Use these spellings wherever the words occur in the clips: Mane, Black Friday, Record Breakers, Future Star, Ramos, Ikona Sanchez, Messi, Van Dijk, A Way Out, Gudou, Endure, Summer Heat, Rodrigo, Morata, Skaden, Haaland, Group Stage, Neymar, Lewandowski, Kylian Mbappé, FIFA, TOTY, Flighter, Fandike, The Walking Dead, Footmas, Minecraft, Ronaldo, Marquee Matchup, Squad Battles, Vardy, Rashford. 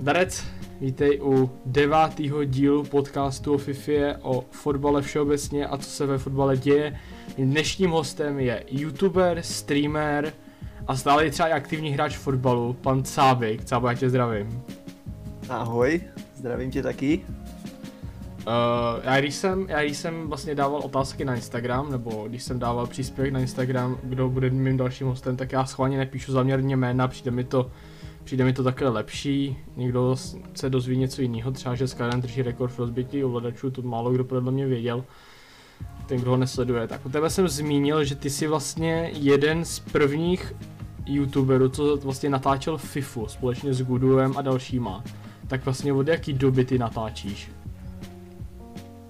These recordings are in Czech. Darec, vítej u 9. dílu podcastu o FIFA, o fotbale všeobecně a co se ve fotbale děje. Dnešním hostem je youtuber, streamer a stále je třeba i aktivní hráč fotbalu, pan Cábik. Cábo, já tě zdravím. Ahoj, zdravím tě taky. Já když jsem vlastně dával otázky na Instagram, nebo když jsem dával příspěvek na Instagram, kdo bude mým dalším hostem, tak já schválně nepíšu zaměrně jména, přijde mi to takhle lepší. Někdo se dozví něco jiného, třeba že Skaden drží rekord v rozbití ovladačů, to málo kdo podle mě věděl, ten kdo ho nesleduje. Tak o tebe jsem zmínil, že ty jsi vlastně jeden z prvních youtuberů, co vlastně natáčel FIFU společně s Gudouem a dalšíma. Tak vlastně od jaký doby ty natáčíš?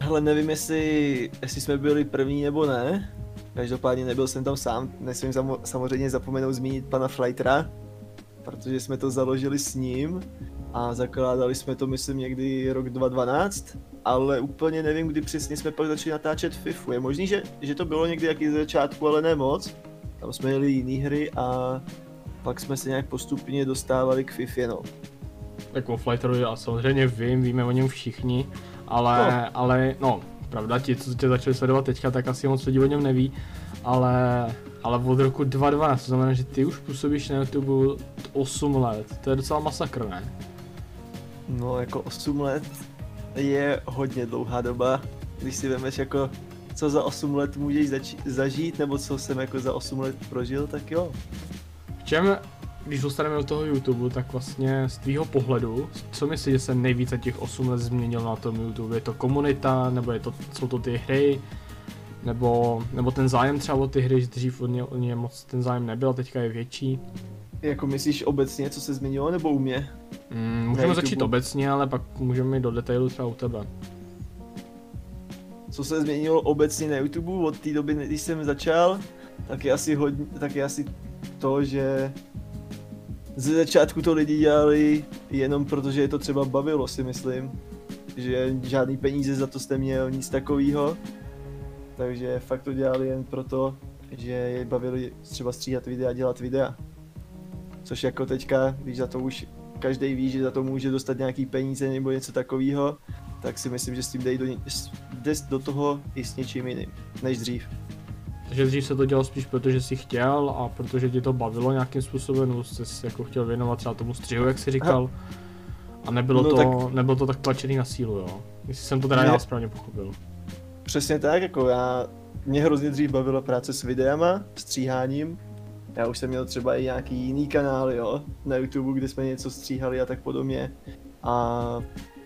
Hele, nevím, jestli jsme byli první nebo ne, každopádně nebyl jsem tam sám, nesmím samozřejmě zapomenout zmínit pana Flightera, protože jsme to založili s ním a zakládali jsme to, myslím, někdy rok 2012, ale úplně nevím, kdy přesně jsme pak začali natáčet FIFU. Je možný, že to bylo někdy jaký z začátku, ale ne moc, tam jsme jeli jiné hry a pak jsme se nějak postupně dostávali k FIFě, no. Tak o Flighteru já samozřejmě víme o něm všichni. Ale, pravda, ti, co tě začali sledovat teďka, tak asi moc lidí o něm neví, ale od roku 2012, to znamená, že ty už působíš na YouTube 8 let, to je docela masakr, ne? No, jako 8 let je hodně dlouhá doba, když si vemeš jako, co za 8 let můžeš zažít, nebo co jsem jako za 8 let prožil, tak jo. V čem, když dostaneme do toho YouTube, tak vlastně z tvýho pohledu, co myslíš, že se nejvíce těch 8 let změnil na tom YouTube? Je to komunita, nebo jsou to ty hry, nebo ten zájem třeba o ty hry, že dřív o ně moc ten zájem nebyl, teďka je větší? Jako myslíš obecně, co se změnilo, nebo u mě? Můžeme začít obecně, ale pak můžeme jít do detailu třeba u tebe. Co se změnilo obecně na YouTube od té doby, když jsem začal, tak je asi to, že ze začátku to lidi dělali jenom protože je to třeba bavilo, si myslím, že žádný peníze za to jste měl, nic takovýho, takže fakt to dělali jen proto, že je bavili třeba stříhat videa, dělat videa, což jako teďka, když za to už každý ví, že za to může dostat nějaký peníze nebo něco takovýho, tak si myslím, že s tím jde do toho i s něčím jiným než dřív. Takže dřív se to dělal spíš protože jsi chtěl a protože ti to bavilo nějakým způsobem, nebo jsi jako chtěl věnovat třeba tomu střihu, jak jsi říkal, a nebylo to tak tlačený na sílu, jo? Jestli jsem to teda já správně pochopil. Přesně tak, jako mě hrozně dřív bavila práce s videama, stříháním, já už jsem měl třeba i nějaký jiný kanál, jo, na YouTube, kde jsme něco stříhali a tak podobně, a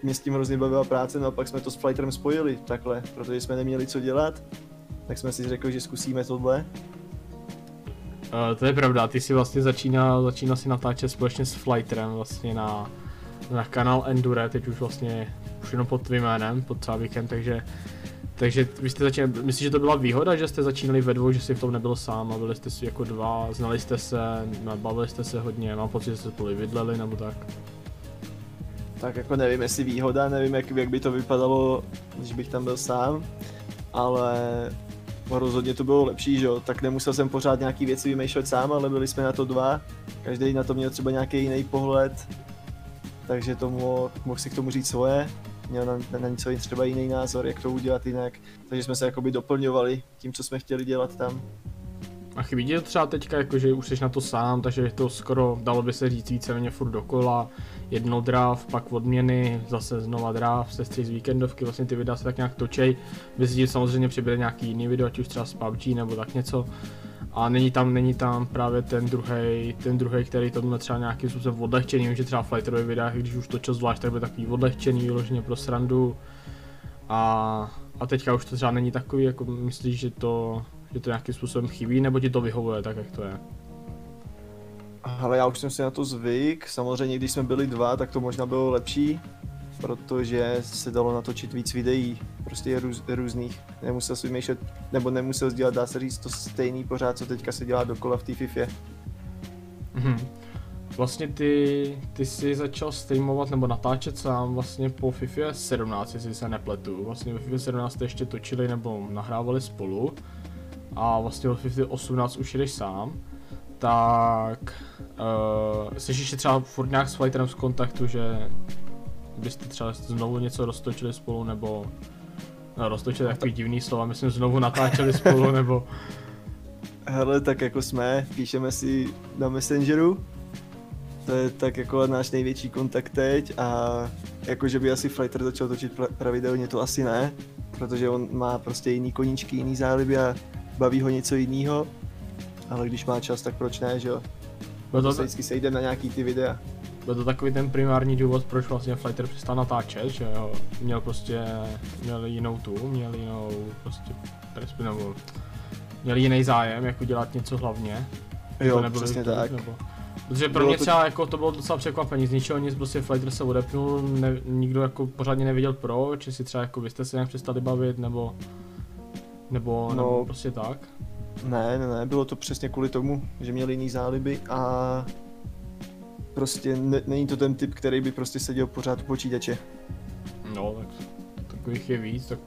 mě s tím hrozně bavila práce, no a pak jsme to s Flighterem spojili takhle, protože jsme neměli co dělat. Tak jsme si řekli, že zkusíme tohle. To je pravda, ty si vlastně začínal si natáčet společně s Flighterem vlastně na kanál Endure, teď už vlastně už jenom pod tvým jménem, pod Cábikem, takže vy jste začínali, myslím, že to byla výhoda, že jste začínali ve dvou, že jsi v tom nebyl sám a byli jste si jako dva, znali jste se, bavili jste se hodně, mám pocit, že jste spolu vydleli nebo tak. Tak jako nevím, jestli výhoda, nevím, jak by to vypadalo, když bych tam byl sám, ale rozhodně to bylo lepší, že jo, tak nemusel jsem pořád nějaký věci vymýšlet sám, ale byli jsme na to dva, každý na to měl třeba nějaký jiný pohled, takže mohl si k tomu říct svoje, měl na něco třeba jiný názor, jak to udělat jinak, takže jsme se jakoby doplňovali tím, co jsme chtěli dělat tam. A chybí ti to třeba teďka, jakože už jsi na to sám, takže to skoro, dalo by se říct, víceméně furt dokola, jedno draft, pak odměny, zase znova draft, sestří z víkendovky, vlastně ty videa se tak nějak točej, mezi tím samozřejmě přibyly nějaký jiný video, ať už třeba z PUBG nebo tak něco, a není tam právě ten druhej, který to byl třeba nějakým způsobem odlehčený, že třeba Flighterový videa, když už točil zvlášť, tak byl takový odlehčený, vyloženě pro srandu, a teďka už to třeba není takový, jako myslíš, že to nějakým způsobem chybí, nebo ti to vyhovuje tak, jak to je? Ale já už jsem si na to zvyk, samozřejmě když jsme byli dva, tak to možná bylo lepší, protože se dalo natočit víc videí, prostě různých, nemusel si vymýšlet, nebo nemusel dělat, dá se říct, to stejný pořád, co teďka se dělá dokola v té Fifě. Vlastně ty jsi začal streamovat nebo natáčet sám vlastně po Fifě 17, jestli se nepletu, vlastně ve Fifě 17 ještě točili nebo nahrávali spolu, a vlastně od FIFA 18 už jdeš sám, tak jsi ještě třeba furt nějak s Flighterem v kontaktu, že byste třeba znovu něco roztočili spolu, nebo no, roztočili takový divný slova, myslím znovu natáčeli spolu, nebo... Hele, tak jako jsme, píšeme si na Messengeru, to je tak jako náš největší kontakt teď, a jako že by asi Flighter začal točit pravidelně, to asi ne, protože on má prostě jiný koníčky, jiný záliby a baví ho něco jiného, ale když má čas, tak proč ne, že jo? To se vždycky sejdeme na nějaký ty videa. Byl to takový ten primární důvod, proč vlastně Flighter přestal natáčet, že jo? Měl prostě, měl jiný zájem, jak udělat něco hlavně. Jo, přesně tak. Nebo... Protože pro mě třeba jako to bylo docela překvapení, z ničeho nic prostě Flighter se odepnul, ne, nikdo jako pořádně nevěděl proč, jestli třeba jako vy jste se nějak přestali bavit, nebo prostě tak. Ne, bylo to přesně kvůli tomu, že měl jiný záliby a prostě není to ten typ, který by prostě seděl pořád u počítače. No, tak takových je víc, tak...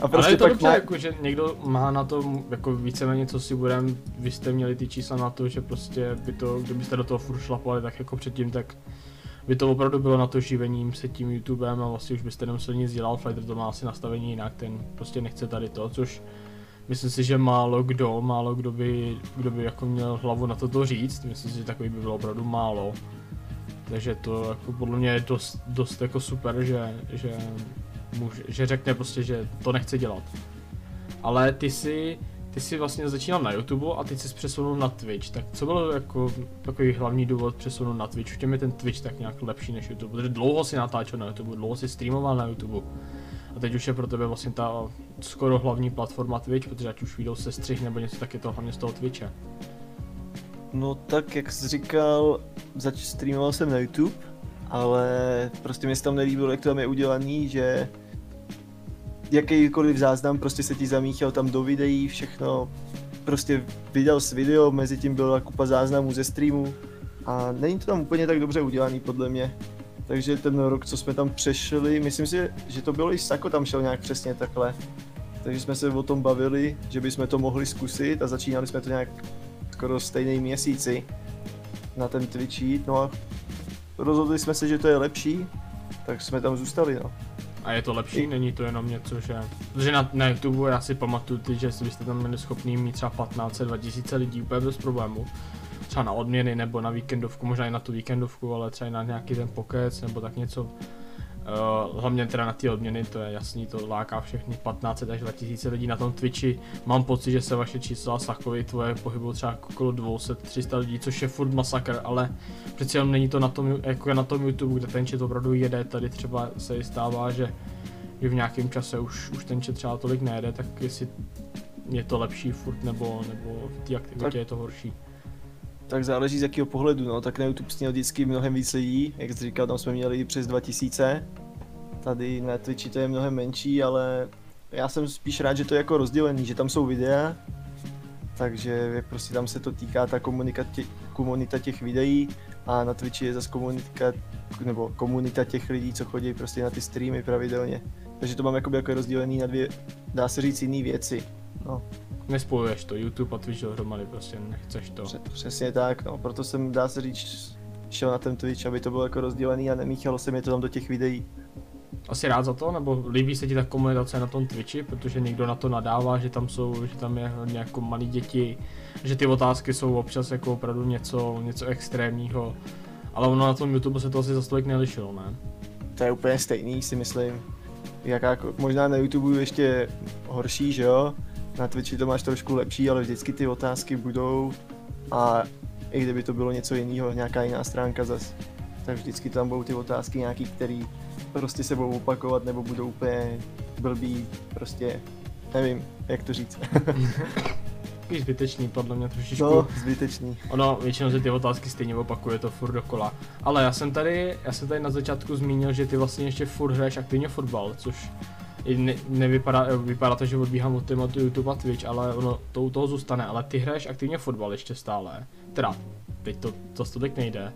A prostě ale je to dobře, jako, že někdo má na to jako víceméně, co si budem, vy jste měli ty čísla na to, že prostě by to, kdybyste do toho furt šlapovali tak jako předtím, tak by to opravdu bylo na to živením se tím YouTubem a vlastně už byste nemuseli nic dělat, Flighter to má asi nastavení jinak, ten prostě nechce tady to, což myslím si, že málo kdo by jako měl hlavu na to říct, myslím si, že takový by bylo opravdu málo, takže to jako podle mě je dost jako super, že řekne prostě, že to nechce dělat. Ale ty jsi vlastně začínal na YouTube a teď jsi přesunul na Twitch, tak co byl jako takový hlavní důvod přesunout na Twitch? V čem je ten Twitch tak nějak lepší než YouTube? Protože dlouho si natáčel na YouTube, dlouho si streamoval na YouTube a teď už je pro tebe vlastně ta skoro hlavní platforma Twitch, protože ať už vyjdou se střih nebo něco, tak je to hlavně z toho Twitche. No tak jak jsi říkal, streamoval jsem na YouTube, ale prostě mě se tam nelíbilo, jak to tam je udělaný, že jakýkoliv záznam prostě se ti zamíchal tam do videí, všechno, prostě viděl s video, mezi tím byla kupa záznamů ze streamu a není to tam úplně tak dobře udělaný podle mě. Takže ten rok, co jsme tam přešli, myslím si, že to bylo i Sako tam šel nějak přesně takhle. Takže jsme se o tom bavili, že bychom to mohli zkusit a začínali jsme to nějak skoro stejný měsíci na ten Twitch jít, no a rozhodli jsme se, že to je lepší, tak jsme tam zůstali, no. A je to lepší? Není to jenom něco, že... Protože na YouTube já si pamatuju, že byste tam byli schopni mít třeba 15-2000 lidí úplně bez problému. Třeba na odměny nebo na víkendovku, možná i na tu víkendovku, ale třeba i na nějaký ten pokec nebo tak něco. Hlavně teda na ty odměny, to je jasný, to láká všechny 15 až 2000 lidí na tom Twitchi. Mám pocit, že se vaše čísla Sakovi tvoje pohybují třeba okolo 200-300 lidí, což je furt masakr, ale přeci jenom není to na tom, jako na tom YouTube, kde ten chat opravdu jede, tady třeba se i stává, že v nějakém čase už ten chat třeba tolik nejede, tak jestli je to lepší furt nebo v té aktivitě tak je to horší. Tak záleží z jakého pohledu, no, tak na YouTube sněl vždycky mnohem víc lidí, jak jsi říkal, tam jsme měli přes 2000, tady na Twitchi to je mnohem menší, ale já jsem spíš rád, že to je jako rozdělený, že tam jsou videa, takže prostě tam se to týká ta komunita těch videí a na Twitchi je zase komunita těch lidí, co chodí prostě na ty streamy pravidelně, takže to mám jako rozdělený na dvě, dá se říct, jiné věci, no. Nespojuješ to, YouTube a Twitch dohromady, prostě nechceš to. Přesně tak, no, proto jsem, dá se říct, šel na ten Twitch, aby to bylo jako rozdělený a nemíchalo se mi to tam do těch videí. Asi rád za to, nebo líbí se ti ta komunikace na tom Twitchi, protože někdo na to nadává, že tam je nějakou malí děti, že ty otázky jsou občas jako opravdu něco extrémního, ale ono na tom YouTube se to asi za tolik nelišilo, ne? To je úplně stejný, si myslím. Možná na YouTube ještě horší, že jo? Na Twitchi to máš trošku lepší, ale vždycky ty otázky budou a i kdyby to bylo něco jiného, nějaká jiná stránka zas, tak vždycky tam budou ty otázky nějaký, který prostě se budou opakovat nebo budou úplně blbý, prostě nevím, jak to říct. Takový zbytečný, podle mě trošičku. No, zbytečný. Ono, většinou se ty otázky stejně opakuje, to furt dokola. Ale já jsem tady na začátku zmínil, že ty vlastně ještě furt hraješ aktivně fotbal, což vypadá to, že odbíhám od tématu YouTube a Twitch, ale ono to u toho zůstane, ale ty hraješ aktivně fotbal ještě stále, teda teď to tolik nejde.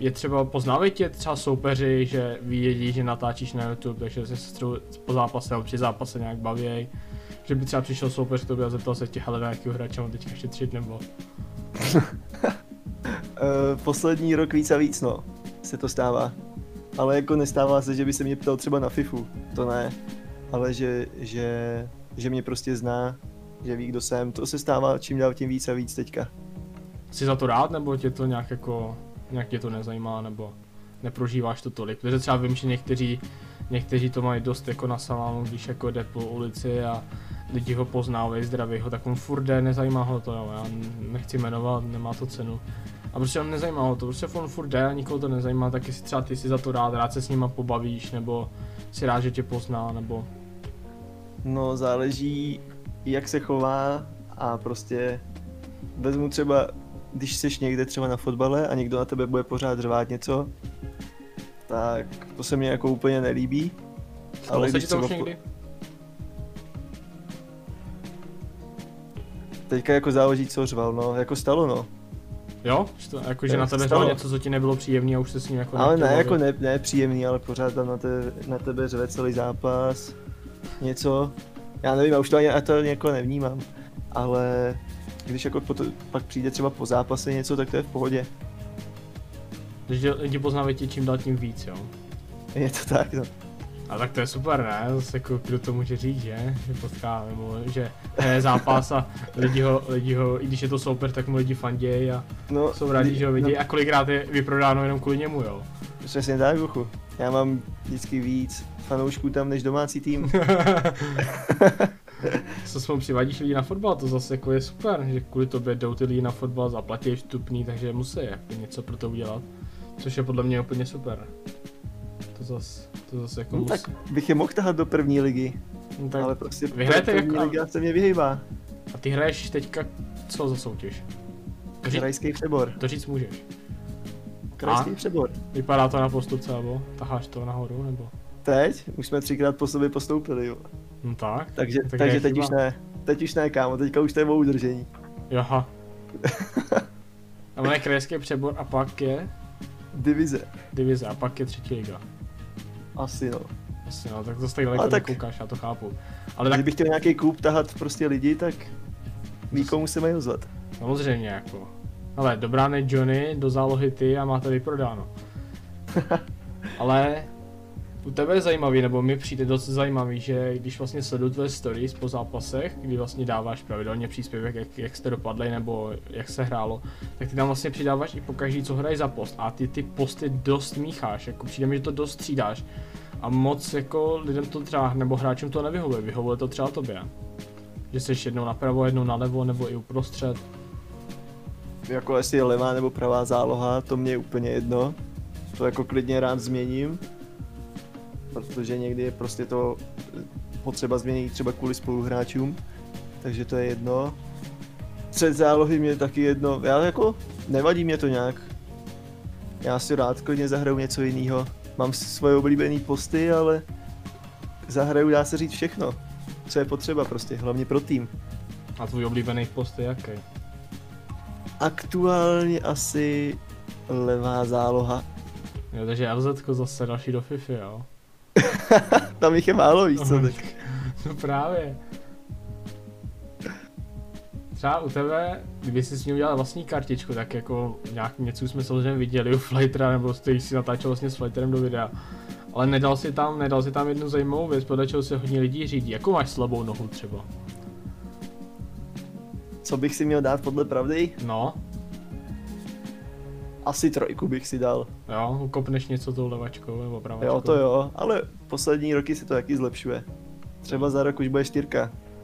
Je třeba, poznávají tě třeba soupeři, že vědí, že natáčíš na YouTube, takže se po zápase nebo při zápase nějak baví, Že by třeba přišel soupeř k tobě a zeptal se tě, hele, na jakýho hráče mám teďka šetřit, nebo? Poslední rok víc a víc, no, se to stává. Ale jako nestává se, že by se mě ptal třeba na Fifu, to ne. Ale že mě prostě zná, že ví, kdo jsem, to se stává čím dál tím víc a víc teďka. Jsi za to rád, nebo tě to nějak jako, nějak tě to nezajímá, nebo neprožíváš to tolik? Protože třeba vím, že někteří to mají dost jako na salámu, když jako jde po ulici a lidi ho poznávají, zdraví ho, tak on furt jde, nezajímá ho to, jo, já nechci jmenovat, nemá to cenu. A prostě on nezajímá ho to, prostě on furt jde a nikoho to nezajímá, tak jestli třeba ty jsi za to rád se s nima pobavíš, nebo si rád, že tě pozná, nebo... No, záleží, jak se chová a prostě vezmu třeba, když jsi někde třeba na fotbale a někdo na tebe bude pořád řvát něco, tak to se mně jako úplně nelíbí. Ale se ti to už někdy? Teďka jako záleží, co řval, no, jako stalo, no. Jo? Jakože na tebe řval něco, co ti nebylo příjemné a už se s ním jako ale ne, jako ne příjemný, ale pořád tam na tebe řve celý zápas, něco. Já nevím, já už to ani jako nevnímám, ale když jako pak přijde třeba po zápase něco, tak to je v pohodě. Takže lidi poznávají tě čím dál tím víc, jo? Je to tak, no. A tak to je super, ne? Zase jako, kdo to může říct, že? Že potkáme mu, že je zápas a lidi ho, i když je to soupeř, tak mu lidi fandějí a no, jsou rádi, že ho vidějí. No. A kolikrát je vyprodáno jenom kvůli němu, jo? Přesně tak, Buchu. Já mám vždycky víc fanoušků tam než domácí tým. Co s mou přivádíš lidi na fotbal, to zase jako je super, že kvůli tobě jdou ty lidi na fotbal, zaplatí vstupný, takže musí jako něco pro to udělat, což je podle mě úplně super. To zase jako no musí. Tak bych je mohl tahat do první ligy, no ale prostě první jako... liga se mě vyhýbá. A ty hraješ teďka co za soutěž? Krajský přebor. To říct můžeš. Krajský přebor. Vypadá to na postupce, nebo taháš to nahoru, nebo? Teď? Už jsme 3krát po sobě postoupili, jo. No tak. Takže teď už ne. Teď už ne, kámo, teďka už to je o udržení. Jaha. A máme krajský přebor a pak je? Divize a pak je třetí liga. Asi no, tak zase takhle nekoukáš, já to chápu. Ale kdybych chtěl nějaký klub tahat prostě lidi, tak ví, komu se mají ozvat. Samozřejmě jako. Ale dobrá ne Johnny, do zálohy ty a máte vyprodáno. Ale u tebe je zajímavý, nebo mi přijde dost zajímavý, že když vlastně sleduju tvé stories po zápasech, kdy vlastně dáváš pravidelně příspěvek, jak jste dopadli nebo jak se hrálo, tak ty tam vlastně přidáváš i po každý, co hraješ za post a ty posty dost mícháš, jako přijde mi, že to dost střídáš a moc jako lidem to třeba, nebo hráčům to nevyhovuje, vyhovuje to třeba tobě, že jsi jednou napravo, jednou nalevo nebo i uprostřed. Jako jestli je levá nebo pravá záloha, to mě je úplně jedno, to jako klidně rád změním. Protože někdy je prostě to potřeba změnit třeba kvůli spoluhráčům, takže to je jedno. Před zálohy mě taky jedno, já jako nevadí mě to nějak. Já si rád klidně zahraju něco jiného. Mám svoje oblíbené posty, ale zahraju, dá se říct, všechno, co je potřeba prostě, hlavně pro tým. A tvůj oblíbený post je jaký? Aktuálně asi levá záloha. Jo, takže RZko zase další do FIFA, jo? Tam jich je málo, víc co tak. No právě. Třeba u tebe, kdyby jsi s ním udělal vlastní kartičku, tak jako nějak něco jsme samozřejmě viděli u Flightera, nebo jsi si natáčel vlastně s Flighterem do videa. Ale nedal si tam jednu zajímavou věc, podle čeho se hodně lidí řídí. Jakou máš slabou nohu třeba? Co bych si měl dát podle pravdy? No. Asi 3 bych si dal. Jo, ukopneš něco tou levačkou nebo pravačkou. Jo, to jo, ale poslední roky se to taky zlepšuje. Třeba za rok už bude 4.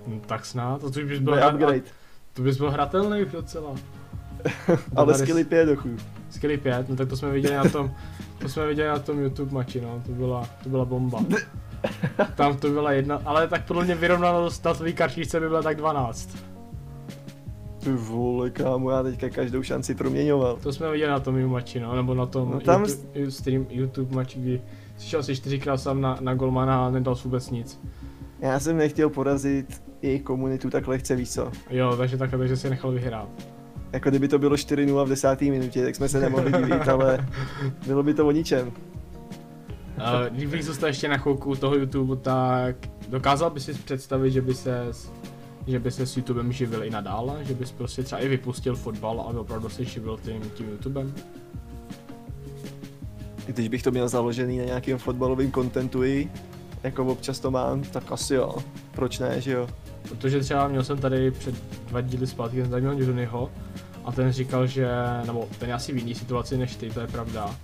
No, tak snad, to už bys byl upgrade. To bys byl hratelný docela. Ale skilly 5 dochu. Skilly 5, no tak to jsme viděli na tom YouTube mači, no, to byla bomba. Tam to byla 1, ale tak podle mě vyrovnalo na tvý kartičce by byla tak 12. Ty vole, kámo, já teďka každou šanci proměňoval. To jsme viděli na tom mači, no, nebo na tom no tam... YouTube mači, kdy šel si 4krát sám na golmana a nedal vůbec nic. Já jsem nechtěl porazit jejich komunitu tak lehce, víš co? Jo, takže si nechal vyhrát. Jako kdyby to bylo 4-0 v 10. minutě, tak jsme se nemohli divit, ale bylo by to o ničem. Kdybych zůstal ještě na chvilku toho YouTube, tak dokázal bys si představit, že by se s YouTubem živil i nadále? Že bys prostě třeba i vypustil fotbal a opravdu se živil tím YouTubem? Když bych to měl založený na nějakým fotbalovým kontentu, jako občas to mám, tak asi jo. Proč ne, že jo? Protože třeba měl jsem tady před 2 díly zpátky, jsem tady měl Juniho a ten říkal, že, nebo ten je asi v jiný situaci než ty, to je pravda.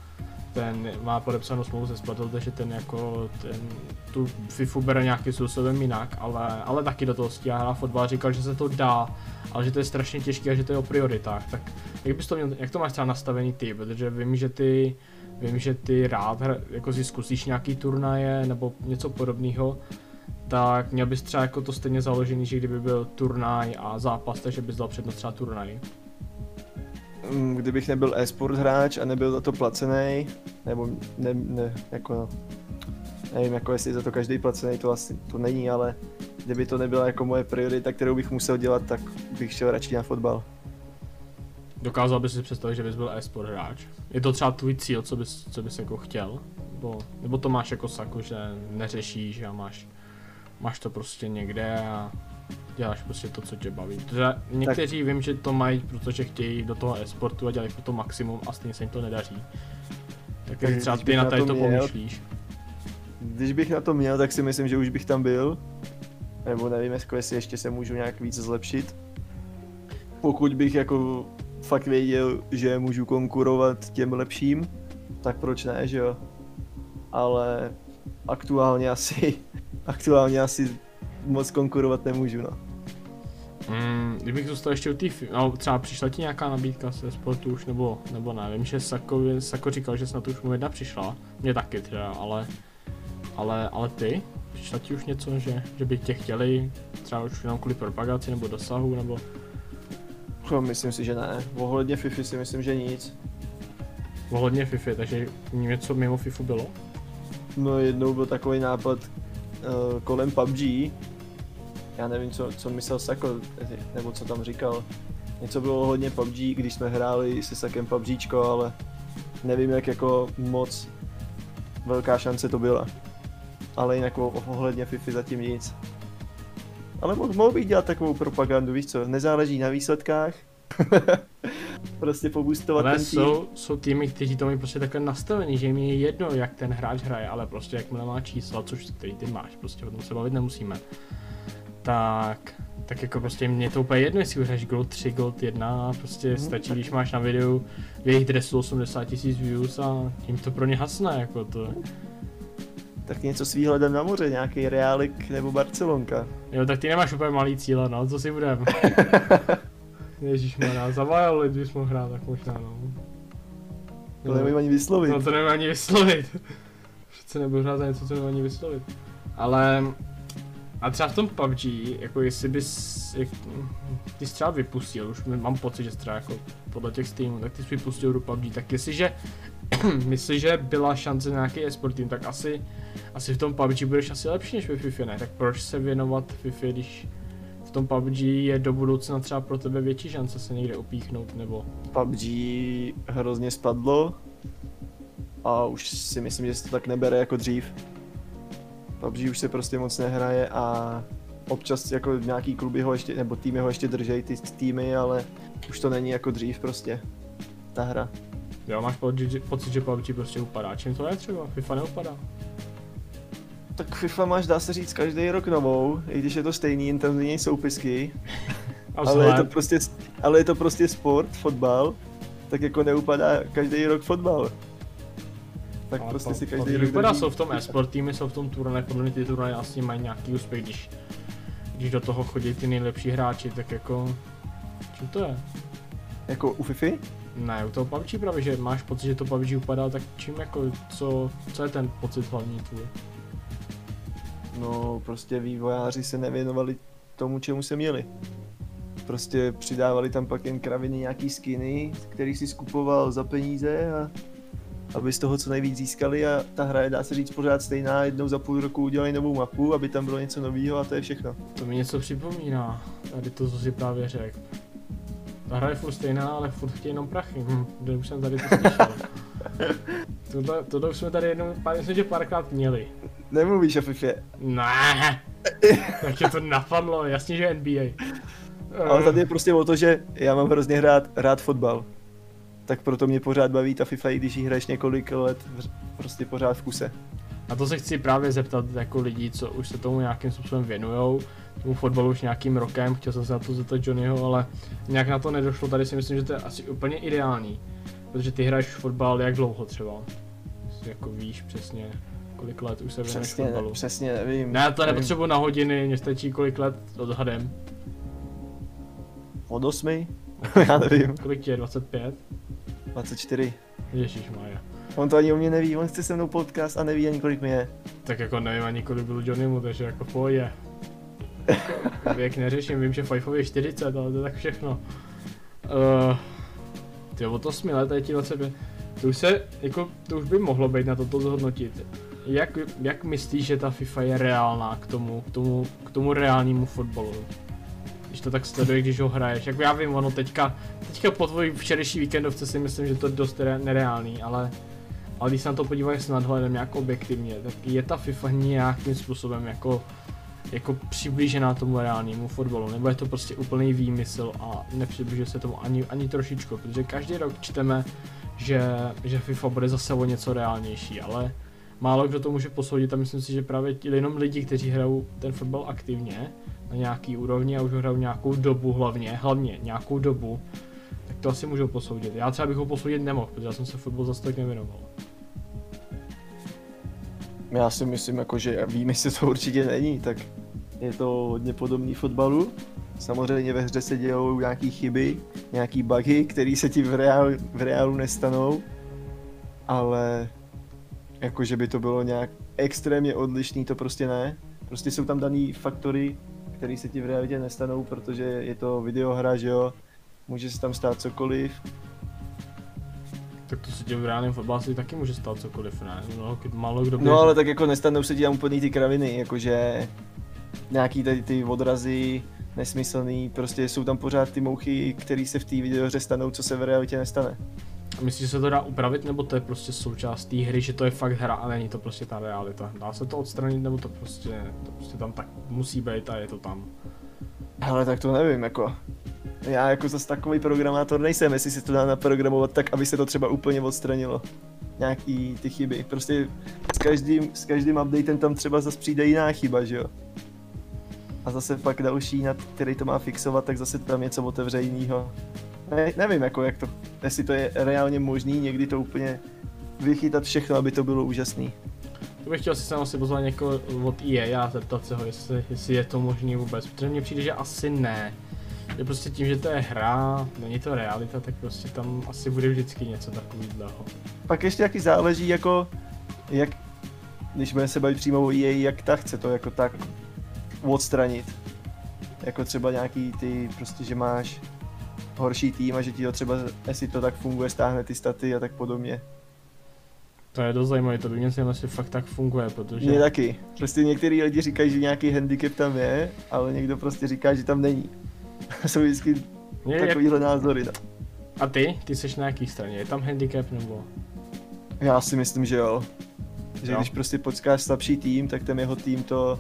Ten má podepsanou smlouvu se Squad Battles, takže ten jako tu FIFU bere nějakým způsobem jinak, ale taky do toho stíhá hrát fotbal, říkal, že se to dá, ale že to je strašně těžké a že to je o prioritách. Tak jak bys to měl, jak to máš třeba nastavený ty, protože vím, že ty rád jako si zkusíš nějaký turnaje nebo něco podobného, tak měl bys třeba jako to stejně založený, že kdyby byl turnaj a zápas, takže bys dal přednost třeba turnaji. Kdybych nebyl e-sport hráč a nebyl za to placený, nebo ne, jako no, nevím, jako jestli za to každý placený, to asi to není, ale kdyby to nebyla jako moje priorita, kterou bych musel dělat, tak bych šel radši na fotbal. Dokázal bys si představit, že bys byl e-sport hráč? Je to třeba tvůj cíl, co bys jako chtěl? Nebo to máš jako saku, že neřešíš a máš to prostě někde a děláš prostě to, co tě baví. Někteří tak vím, že to mají, protože chtějí do toho e-sportu a dělají pro to maximum a stejně se jim to nedaří. Takže třeba ty na tady to pomyslíš. Když bych na to měl, tak si myslím, že už bych tam byl. Nebo nevím, jestli ještě se můžu nějak víc zlepšit. Pokud bych jako fakt věděl, že můžu konkurovat těm lepším, tak proč ne, že jo? Ale aktuálně asi moc konkurovat nemůžu, no. Kdybych zůstal ještě u té no, třeba přišla ti nějaká nabídka ze sportu už, nebo ne, vím, že Sako říkal, že snad už mu jedna přišla, mě taky třeba, ale ty? Přišla ti už něco, že by tě chtěli, třeba už jenom kvůli propagaci nebo dosahu, nebo? No, myslím si, že ne, ohledně FIFA si myslím, že nic. Ohledně FIFA, takže něco mimo FIFA bylo? No, jednou byl takový nápad kolem PUBG, já nevím, co myslel Sako, nebo co tam říkal. Něco bylo hodně PUBG, když jsme hráli se Sakem PUBGčko, ale nevím, jak jako moc velká šance to byla. Ale jinak ohledně FIFA zatím nic. Ale mohl bych dělat takovou propagandu, víš co, nezáleží na výsledkách. Prostě pobustovat ten tým. Jsou týmy, kteří to mají prostě takhle nastavení, že jim je jedno, jak ten hráč hraje, ale prostě jakmile má čísla, což který ty máš, prostě o tom se bavit nemusíme. Tak jako prostě mě to úplně jedno, jestli hráš Gold 3, Gold 1, prostě stačí, když máš na videu v jejich dresu 80 000 views a jim to pro ně hasne, jako to. Tak něco s výhledem na moře, nějaký Reálik nebo Barcelonka. Jo, tak ty nemáš úplně malý cíle, no, co si budeme. Ježišmarja, za Violet bys mohl hrát, tak možná, no. To nevím ani vyslovit. No to nevím ani vyslovit. Přece nebudu hrát za něco, co nevím ani vyslovit. Ale a třeba v tom PUBG, jako jestli bys, ty jsi třeba vypustil, už mám pocit, že třeba jako podle těch streamů, tak ty jsi vypustil do PUBG, tak jestliže, myslím, že byla šance na nějaký e-sport tým, tak asi v tom PUBG budeš asi lepší než ve FIFA, ne? Tak proč se věnovat FIFA, když v tom PUBG je do budoucna třeba pro tebe větší šance se někde opíchnout, nebo? PUBG hrozně spadlo a už si myslím, že se to tak nebere jako dřív. PUBG už se prostě moc nehraje a občas jako nějaký kluby ho ještě, nebo týmy ho ještě držejí ty týmy, ale už to není jako dřív prostě, ta hra. Jo, máš pocit, že PUBG prostě upadá, čím to je třeba? FIFA neupadá. Tak FIFA máš, dá se říct, každý rok novou, i když je to stejný, jen tam změní soupisky. ale je to prostě sport, fotbal, tak jako neupadá každý rok fotbal. Tak ale prostě si každý rok upadá, jsou v tom e-sport týmy, jsou v tom turnaje, podle mě ty turnaje asi mají nějaký úspěch, když do toho chodí ty nejlepší hráči, tak jako, čím to je? Jako u FIFA? Ne, u toho PUBG právě, že máš pocit, že to PUBG upadá, tak čím jako, co je ten pocit hlavní tvůj? No, prostě vývojáři se nevěnovali tomu, čemu se měli. Prostě přidávali tam pak jen kraviny nějaký skiny, který si skupoval za peníze, a aby z toho co nejvíc získali, a ta hra je, dá se říct, pořád stejná, jednou za půl roku udělají novou mapu, aby tam bylo něco nového, a to je všechno. To mi něco připomíná, tady to, co si právě řekl. Ta hra je furt stejná, ale furt chtějí jenom prachy, už jsem tady to slyšel. Tohle už jsme tady jednou, myslím, že párkrát měli. Nemluvíš o FIFA? Ne. Tak tě to napadlo, jasně, že NBA. Ale tady je prostě o to, že já mám hrozně rád fotbal. Tak proto mě pořád baví ta FIFA, i když ji hraješ několik let, prostě pořád v kuse. A to se chci právě zeptat jako lidí, co už se tomu nějakým způsobem věnujou, tomu fotbalu už nějakým rokem, chtěl jsem se na to zeptat Johnnyho, ale nějak na to nedošlo, tady si myslím, že to je asi úplně ideální. Protože ty hraješ fotbal jak dlouho třeba? Jako víš přesně, kolik let už se věnuješ fotbalu. Přesně nevím. Ne, to nepotřebuji na hodiny, mě stačí kolik let odhadem. Od 8? Já nevím. Kolik ti je, 25? 24. Ježišmarja. On to ani o mě neví, on chce se mnou podcast a neví ani kolik mi je. Tak jako nevím ani kolik byl Johnnymu, takže jako v pohodě. Věk neřeším, vím, že Fajfov je 40, ale to je tak všechno. Ty od 8 let, je ti 25. To už se, jako, to už by mohlo být na toto zhodnotit. Jak myslíš, že ta FIFA je reálná k tomu reálnímu fotbalu? Když to tak sleduje, když ho hraješ, jako já vím, ono teďka po tvojí včerejší víkendovce si myslím, že to je dost nereálný, ale když se na to podíváš s nadhledem nějak objektivně, tak je ta FIFA nějakým způsobem jako přiblížená tomu reálnému fotbalu, nebo je to prostě úplný výmysl a nepřibližuje se tomu ani trošičku, protože každý rok čteme, že FIFA bude zase o něco reálnější, ale málo kdo to může posoudit a myslím si, že právě jenom lidi, kteří hrajou ten fotbal aktivně, na nějaký úrovni a už ho hrajou nějakou dobu hlavně nějakou dobu, tak to asi můžou posoudit. Já třeba bych ho posoudit nemohl, protože já jsem se fotbal zase tak nevěnoval. Já si myslím, že víme, že to určitě není, tak je to hodně podobný fotbalu. Samozřejmě ve hře se dělou nějaké chyby, nějaké bugy, které se ti v reálu nestanou, ale jakože by to bylo nějak extrémně odlišný, to prostě ne. Prostě jsou tam daný faktory, které se ti v realitě nestanou, protože je to videohra, že jo, může se tam stát cokoliv. Tak to se ti v reálném fotbalu taky může stát cokoliv, ne? No, málo kdo běží. No ale tak jako nestanou se ti tam úplně ty kraviny, jakože nějaký tady ty odrazy nesmyslný, prostě jsou tam pořád ty mouchy, které se v té videohře stanou, co se v realitě nestane. A myslíš, že se to dá upravit, nebo to je prostě součást té hry, že to je fakt hra a není to prostě ta realita? Dá se to odstranit, nebo to prostě tam tak musí být a je to tam? Hele, tak to nevím, Já zase takový programátor nejsem, jestli se to dá naprogramovat tak, aby se to třeba úplně odstranilo. Nějaký ty chyby, prostě s každým updatem tam třeba zase přijde jiná chyba, že jo? A zase pak další, na který to má fixovat, tak zase tam něco otevře jinýho. Ne, nevím, jak to, jestli to je reálně možný, někdy to úplně vychytat všechno, aby to bylo úžasný. To bych chtěl si sám pozvat někoho od EA a zeptat se ho, jestli je to možný vůbec, protože mně přijde, že asi ne. Že prostě tím, že to je hra, není to realita, tak prostě tam asi bude vždycky něco takového. Pak ještě taky záleží, jak, když budeme se bavit přímo o EA, jak ta chce to jako tak odstranit. Jako třeba nějaký ty, prostě že máš horší tým a že ti to třeba, jestli to tak funguje, stáhne ty staty a tak podobně. To je dost zajímavé, to by mě se asi fakt tak funguje, protože... Mě taky. Prostě některý lidi říkají, že nějaký handicap tam je, ale někdo prostě říká, že tam není. Jsou vždycky takovýhle názory. A ty? Ty seš na jaký straně? Je tam handicap nebo? Já si myslím, že jo. Že jo. Když prostě počkáš slabší tým, tak ten jeho tým to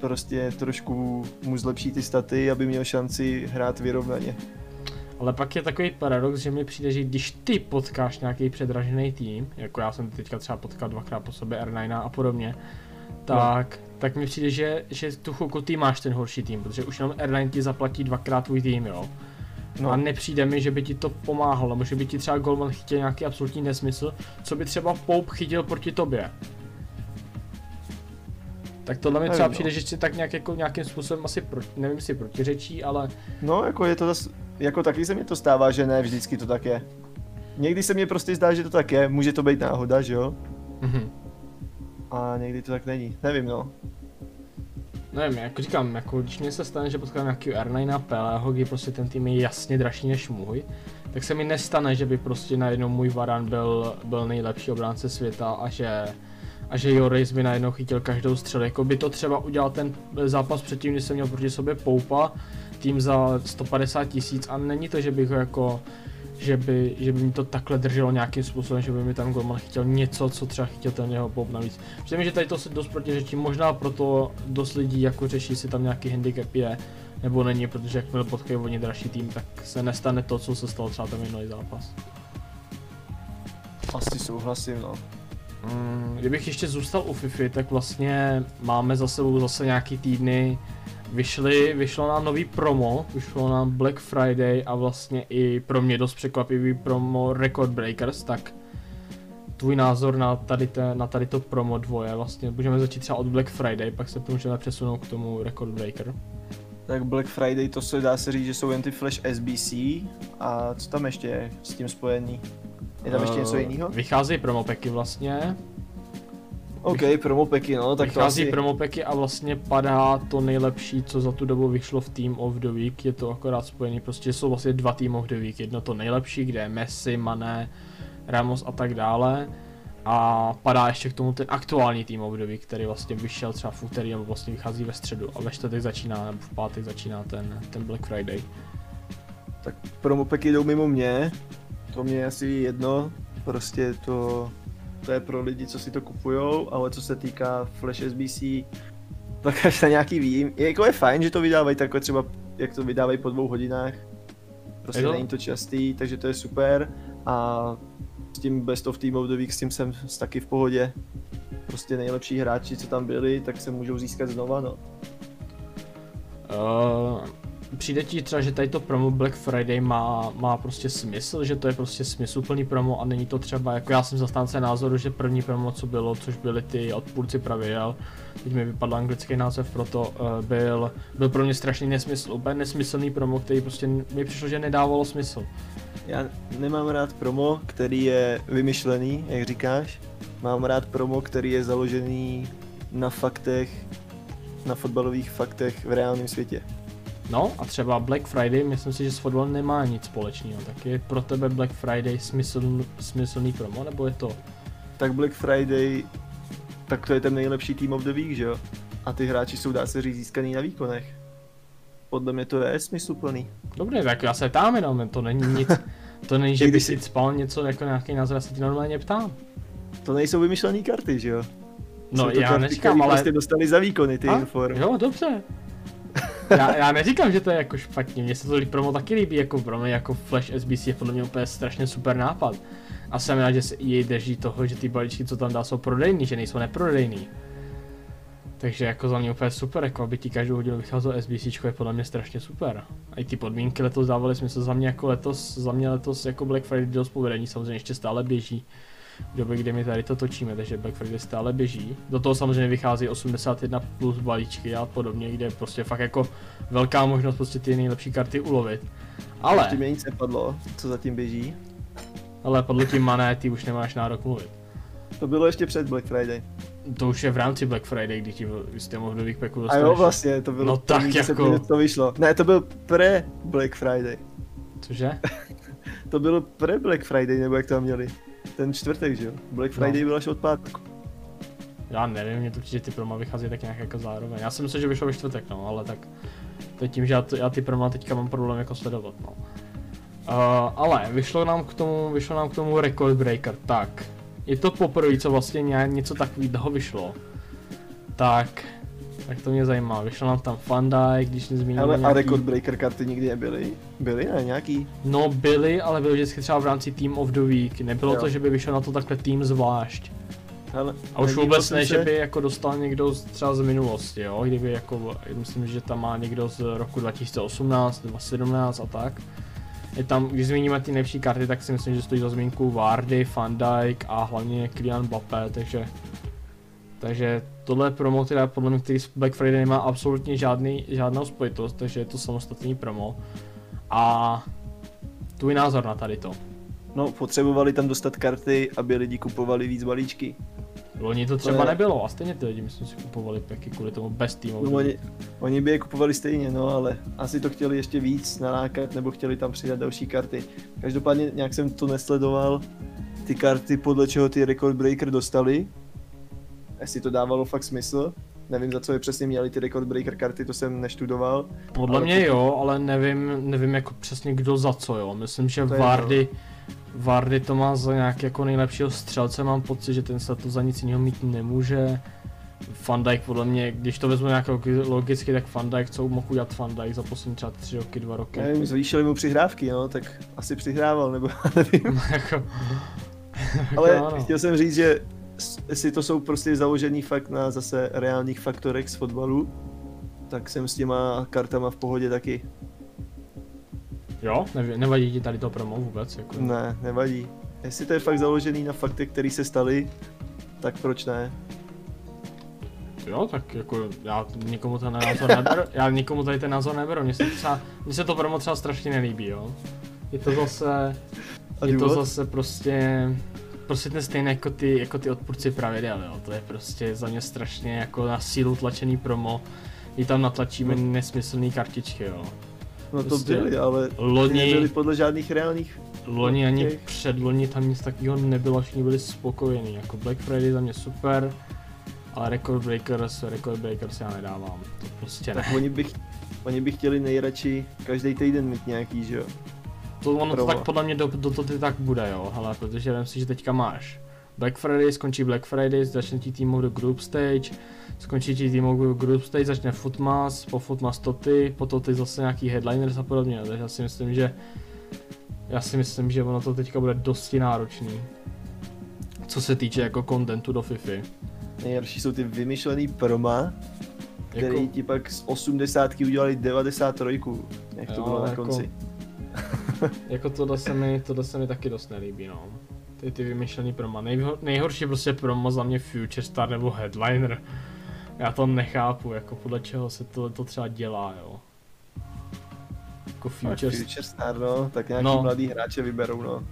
prostě trošku mu zlepší ty staty, aby měl šanci hrát vyrovnaně. Ale pak je takový paradox, že mi přijde, že když ty potkáš nějaký předražený tým, jako já jsem teďka třeba potkal dvakrát po sobě R9 a podobně, tak mi přijde, že tu chvilku ty máš ten horší tým, protože už jenom R9 ti zaplatí dvakrát tvůj tým, jo. No. A nepřijde mi, že by ti to pomáhalo, nebo že by ti třeba golman chytil nějaký absolutní nesmysl, co by třeba Poup chytil proti tobě. Tak tohle mi třeba přijde, že si tak nějak nějakým způsobem asi, nevím, jestli protiřečí, ale... No, je to zase, taky se mi to stává, že ne, vždycky to tak je. Někdy se mi prostě zdá, že to tak je, může to být náhoda, že jo? Mhm. A někdy to tak není, nevím, Nevím, říkám, když mně se stane, že potkám nějaký R9 a Pelého, kdy prostě ten tým je jasně dražší než můj, tak se mi nestane, že by prostě najednou můj Varan byl nejlepší obránce světa a že Joris by najednou chytil každou střelu, jako by to třeba udělal ten zápas předtím, když jsem měl proti sobě Poupa, tým za 150 000 a není to, že bych ho že by mi to takhle drželo nějakým způsobem, že by mi tam golman chtěl něco, co třeba chtěl ten jeho bob navíc. Myslím, že tady to se dost protiřečí, možná proto dost lidí jako řeší, si tam nějaký handicap je nebo není, protože jakmile potkají hodně dražší tým, tak se nestane to, co se stalo třeba ten minulý zápas. Asi souhlasím, no. Kdybych ještě zůstal u FIFA, tak vlastně máme za sebou zase nějaký týdny. Vyšlo nám nový promo, vyšlo nám Black Friday a vlastně i pro mě dost překvapivý promo Record Breakers, tak tvůj názor na tady to promo dvoje, vlastně můžeme začít třeba od Black Friday, pak se můžeme přesunout k tomu Record Breaker. Tak Black Friday, to se dá se říct, že jsou jen ty Flash SBC a co tam ještě je s tím spojený? Je tam ještě něco jiného? Vycházejí promopeky vlastně. OK, promopeky, no, tak vychází to asi... promopeky a vlastně padá to nejlepší, co za tu dobu vyšlo v Team of the Week, je to akorát spojený, prostě jsou vlastně dva Team of the Week, jedno to nejlepší, kde je Messi, Mane, Ramos a tak dále. A padá ještě k tomu ten aktuální Team of the Week, který vlastně vyšel třeba v úterý nebo vlastně vychází ve středu a ve čtvrtek začíná, nebo v pátek začíná ten Black Friday. Tak promopeky jdou mimo mě, to mě je asi jedno, prostě to je pro lidi, co si to kupujou, ale co se týká Flash SBC, tak až na nějaký vím. Je fajn, že to vydávají takhle třeba, jak to vydávají po 2 hodinách. Prostě není to častý, takže to je super. A s tím Best of Team of the Week, s tím jsem taky v pohodě. Prostě nejlepší hráči, co tam byli, tak se můžou získat znova, no. Přijde ti třeba, že tady to promo Black Friday má prostě smysl, že to je prostě smysluplný promo a není to třeba, jako já jsem zastánce názoru, že první promo, co bylo, což byly ty odpůrci pravidel, teď mi vypadl anglický název, proto byl pro mě strašný nesmysl, úplně nesmyslný promo, který prostě mi přišlo, že nedávalo smysl. Já nemám rád promo, který je vymyšlený, jak říkáš, mám rád promo, který je založený na faktech, na fotbalových faktech v reálném světě. No a třeba Black Friday, myslím si, že s fotbalem nemá nic společného, tak je pro tebe Black Friday smyslný promo, nebo je to? Tak Black Friday, tak to je ten nejlepší Team of the Week, že jo? A ty hráči jsou, dá se říct, získaný na výkonech. Podle mě to je smysluplný. Dobře, tak já se ptám jenom, to není nic, to není, že by si spal něco jako nějaký názor, já se ti normálně ptám. To nejsou vymyšlené karty, že jo? No já neříkám, ale... prostě dostali za výkony ty inform. Jo, dobře. Já neříkám, že to je jako špatně, mně se to promo taky líbí, jako promo, jako Flash SBC je podle mě úplně strašně super nápad. A jsem rád, že se jej drží toho, že ty balíčky, co tam dá, jsou prodejný, že nejsou neprodejný. Takže jako za mě úplně super, jako aby ti každou hodinu vycházelo SBCčko, je podle mě strašně super. A i ty podmínky letos dávaly smysl, za mě letos jako Black Friday do zpovedení, samozřejmě ještě stále běží. V době, kdy my tady to točíme, takže Black Friday stále běží. Do toho samozřejmě vychází 81 plus balíčky a podobně, kde je prostě fakt jako velká možnost prostě ty nejlepší karty ulovit. Ale... ještě mě nic nepadlo, co zatím běží. Ale podle tím Mané, ty už nemáš nárok mluvit. To bylo ještě před Black Friday. To už je v rámci Black Friday, když ti z tému nových peků dostaneš. A jo, vlastně, to bylo... no tak jako... to vyšlo. Ne, to byl pre Black Friday. Cože? To bylo pre Black Friday, nebo jak to měli. Ten čtvrtek, že jo? Black Friday byl až od pátku. Já nevím, mě to určitě ty proma vychází tak nějak jako zároveň. Já jsem myslel, že vyšlo ve čtvrtek, no, ale tak... to je tím, že já ty proma teďka mám problém jako sledovat, no. Ale vyšlo nám k tomu Record Breaker, tak. Je to poprvé, co vlastně něco takového vyšlo. Tak to mě zajímá, vyšlo nám tam Fandike, když nezmíníme nějaký... a Record Breaker karty nikdy nebyly? Byly, ne? Nějaký? No byly, ale byly vždycky třeba v rámci Team of the Week, nebylo jo. To, že by vyšel na to takhle tým zvlášť. Hele, a už vůbec ne, že by jako dostal někdo třeba z minulosti, jo, kdyby jako, myslím, že tam má někdo z roku 2018, 2017 a tak. Je tam, když zmíníme ty nejlepší karty, tak si myslím, že stojí za zmínku Vardy, Fandike a hlavně Kylian Mbappé, takže tohle promo, teda podle mě, který s Black Friday nemá absolutně žádnou spojitost, takže je to samostatný promo. A tvůj názor na tady to? No, potřebovali tam dostat karty, aby lidi kupovali víc balíčky. Loni to třeba nebylo a stejně ty lidi, myslím si, kupovali peky kvůli tomu Best Team of the Week. Oni by je kupovali stejně, no, ale asi to chtěli ještě víc nalákat, nebo chtěli tam přidat další karty. Každopádně nějak jsem to nesledoval, ty karty, podle čeho ty Record Breaker dostali. Jestli to dávalo fakt smysl, Nevím, za co je přesně měli ty Record Breaker karty, to jsem neštudoval. Podle mě jo, ale nevím jako přesně kdo za co, jo. Myslím, že Vardy to má za nějak jako nejlepšího střelce, mám pocit, že ten se to za nic jiného mít nemůže. Van Dijk podle mě, když to vezmu nějak logicky, tak Van Dijk, co mohu dělat Van Dijk za poslední třeba 3 roky, 2 roky? Nevím, zvýšili mu přihrávky, no, tak asi přihrával, nebo nevím. Ale chtěl jsem říct, že jestli to jsou prostě založený fakt na zase reálných faktorech z fotbalu, tak jsem s těma kartama v pohodě taky. Jo? Nevadí ti tady to promo vůbec? Jako... Ne, nevadí. Jestli to je fakt založený na faktech, které se staly, tak proč ne? Jo, tak jako já nikomu ten názor neberu, mně se to promo třeba strašně nelíbí, jo. Je to zase prostě ten stejný jako ty odpůrci pravidel, jo. To je prostě za mě strašně jako na sílu tlačený promo, kdy tam natlačíme nesmyslné kartičky, jo. No to byly, ale nebyly podle žádných reálných... Loni ani předloni tam nic takového nebylo, všichni byli spokojení, jako Black Friday za mě super, ale Record Breakers já nedávám, to prostě ne. Tak oni by chtěli nejradši každý týden mít nějaký, že jo? To tak podle mě do TOTY tak bude, jo, hele, protože vem si, že teďka máš Black Friday, začne ti týmov do Group Stage, skončí ti týmov do Group Stage, začne Footmas, po Footmas TOTY, po TOTY zase nějaký Headliners a podobně, takže já si myslím, že ono to teďka bude dosti náročný, co se týče jako kontentu do FIFA. Nejhorší jsou ty vymyšlený proma, který jako... ti pak z 80 udělali 93, jak to bylo na konci. Jako tohle se mi taky dost nelíbí, no. Ty vymyšlený proma. Nejhorší prostě promo za mě Future Star nebo Headliner. Já to nechápu, jako podle čeho se to třeba dělá, jo. Jako Future Star, no, tak nějaký mladý hráče vyberou, no.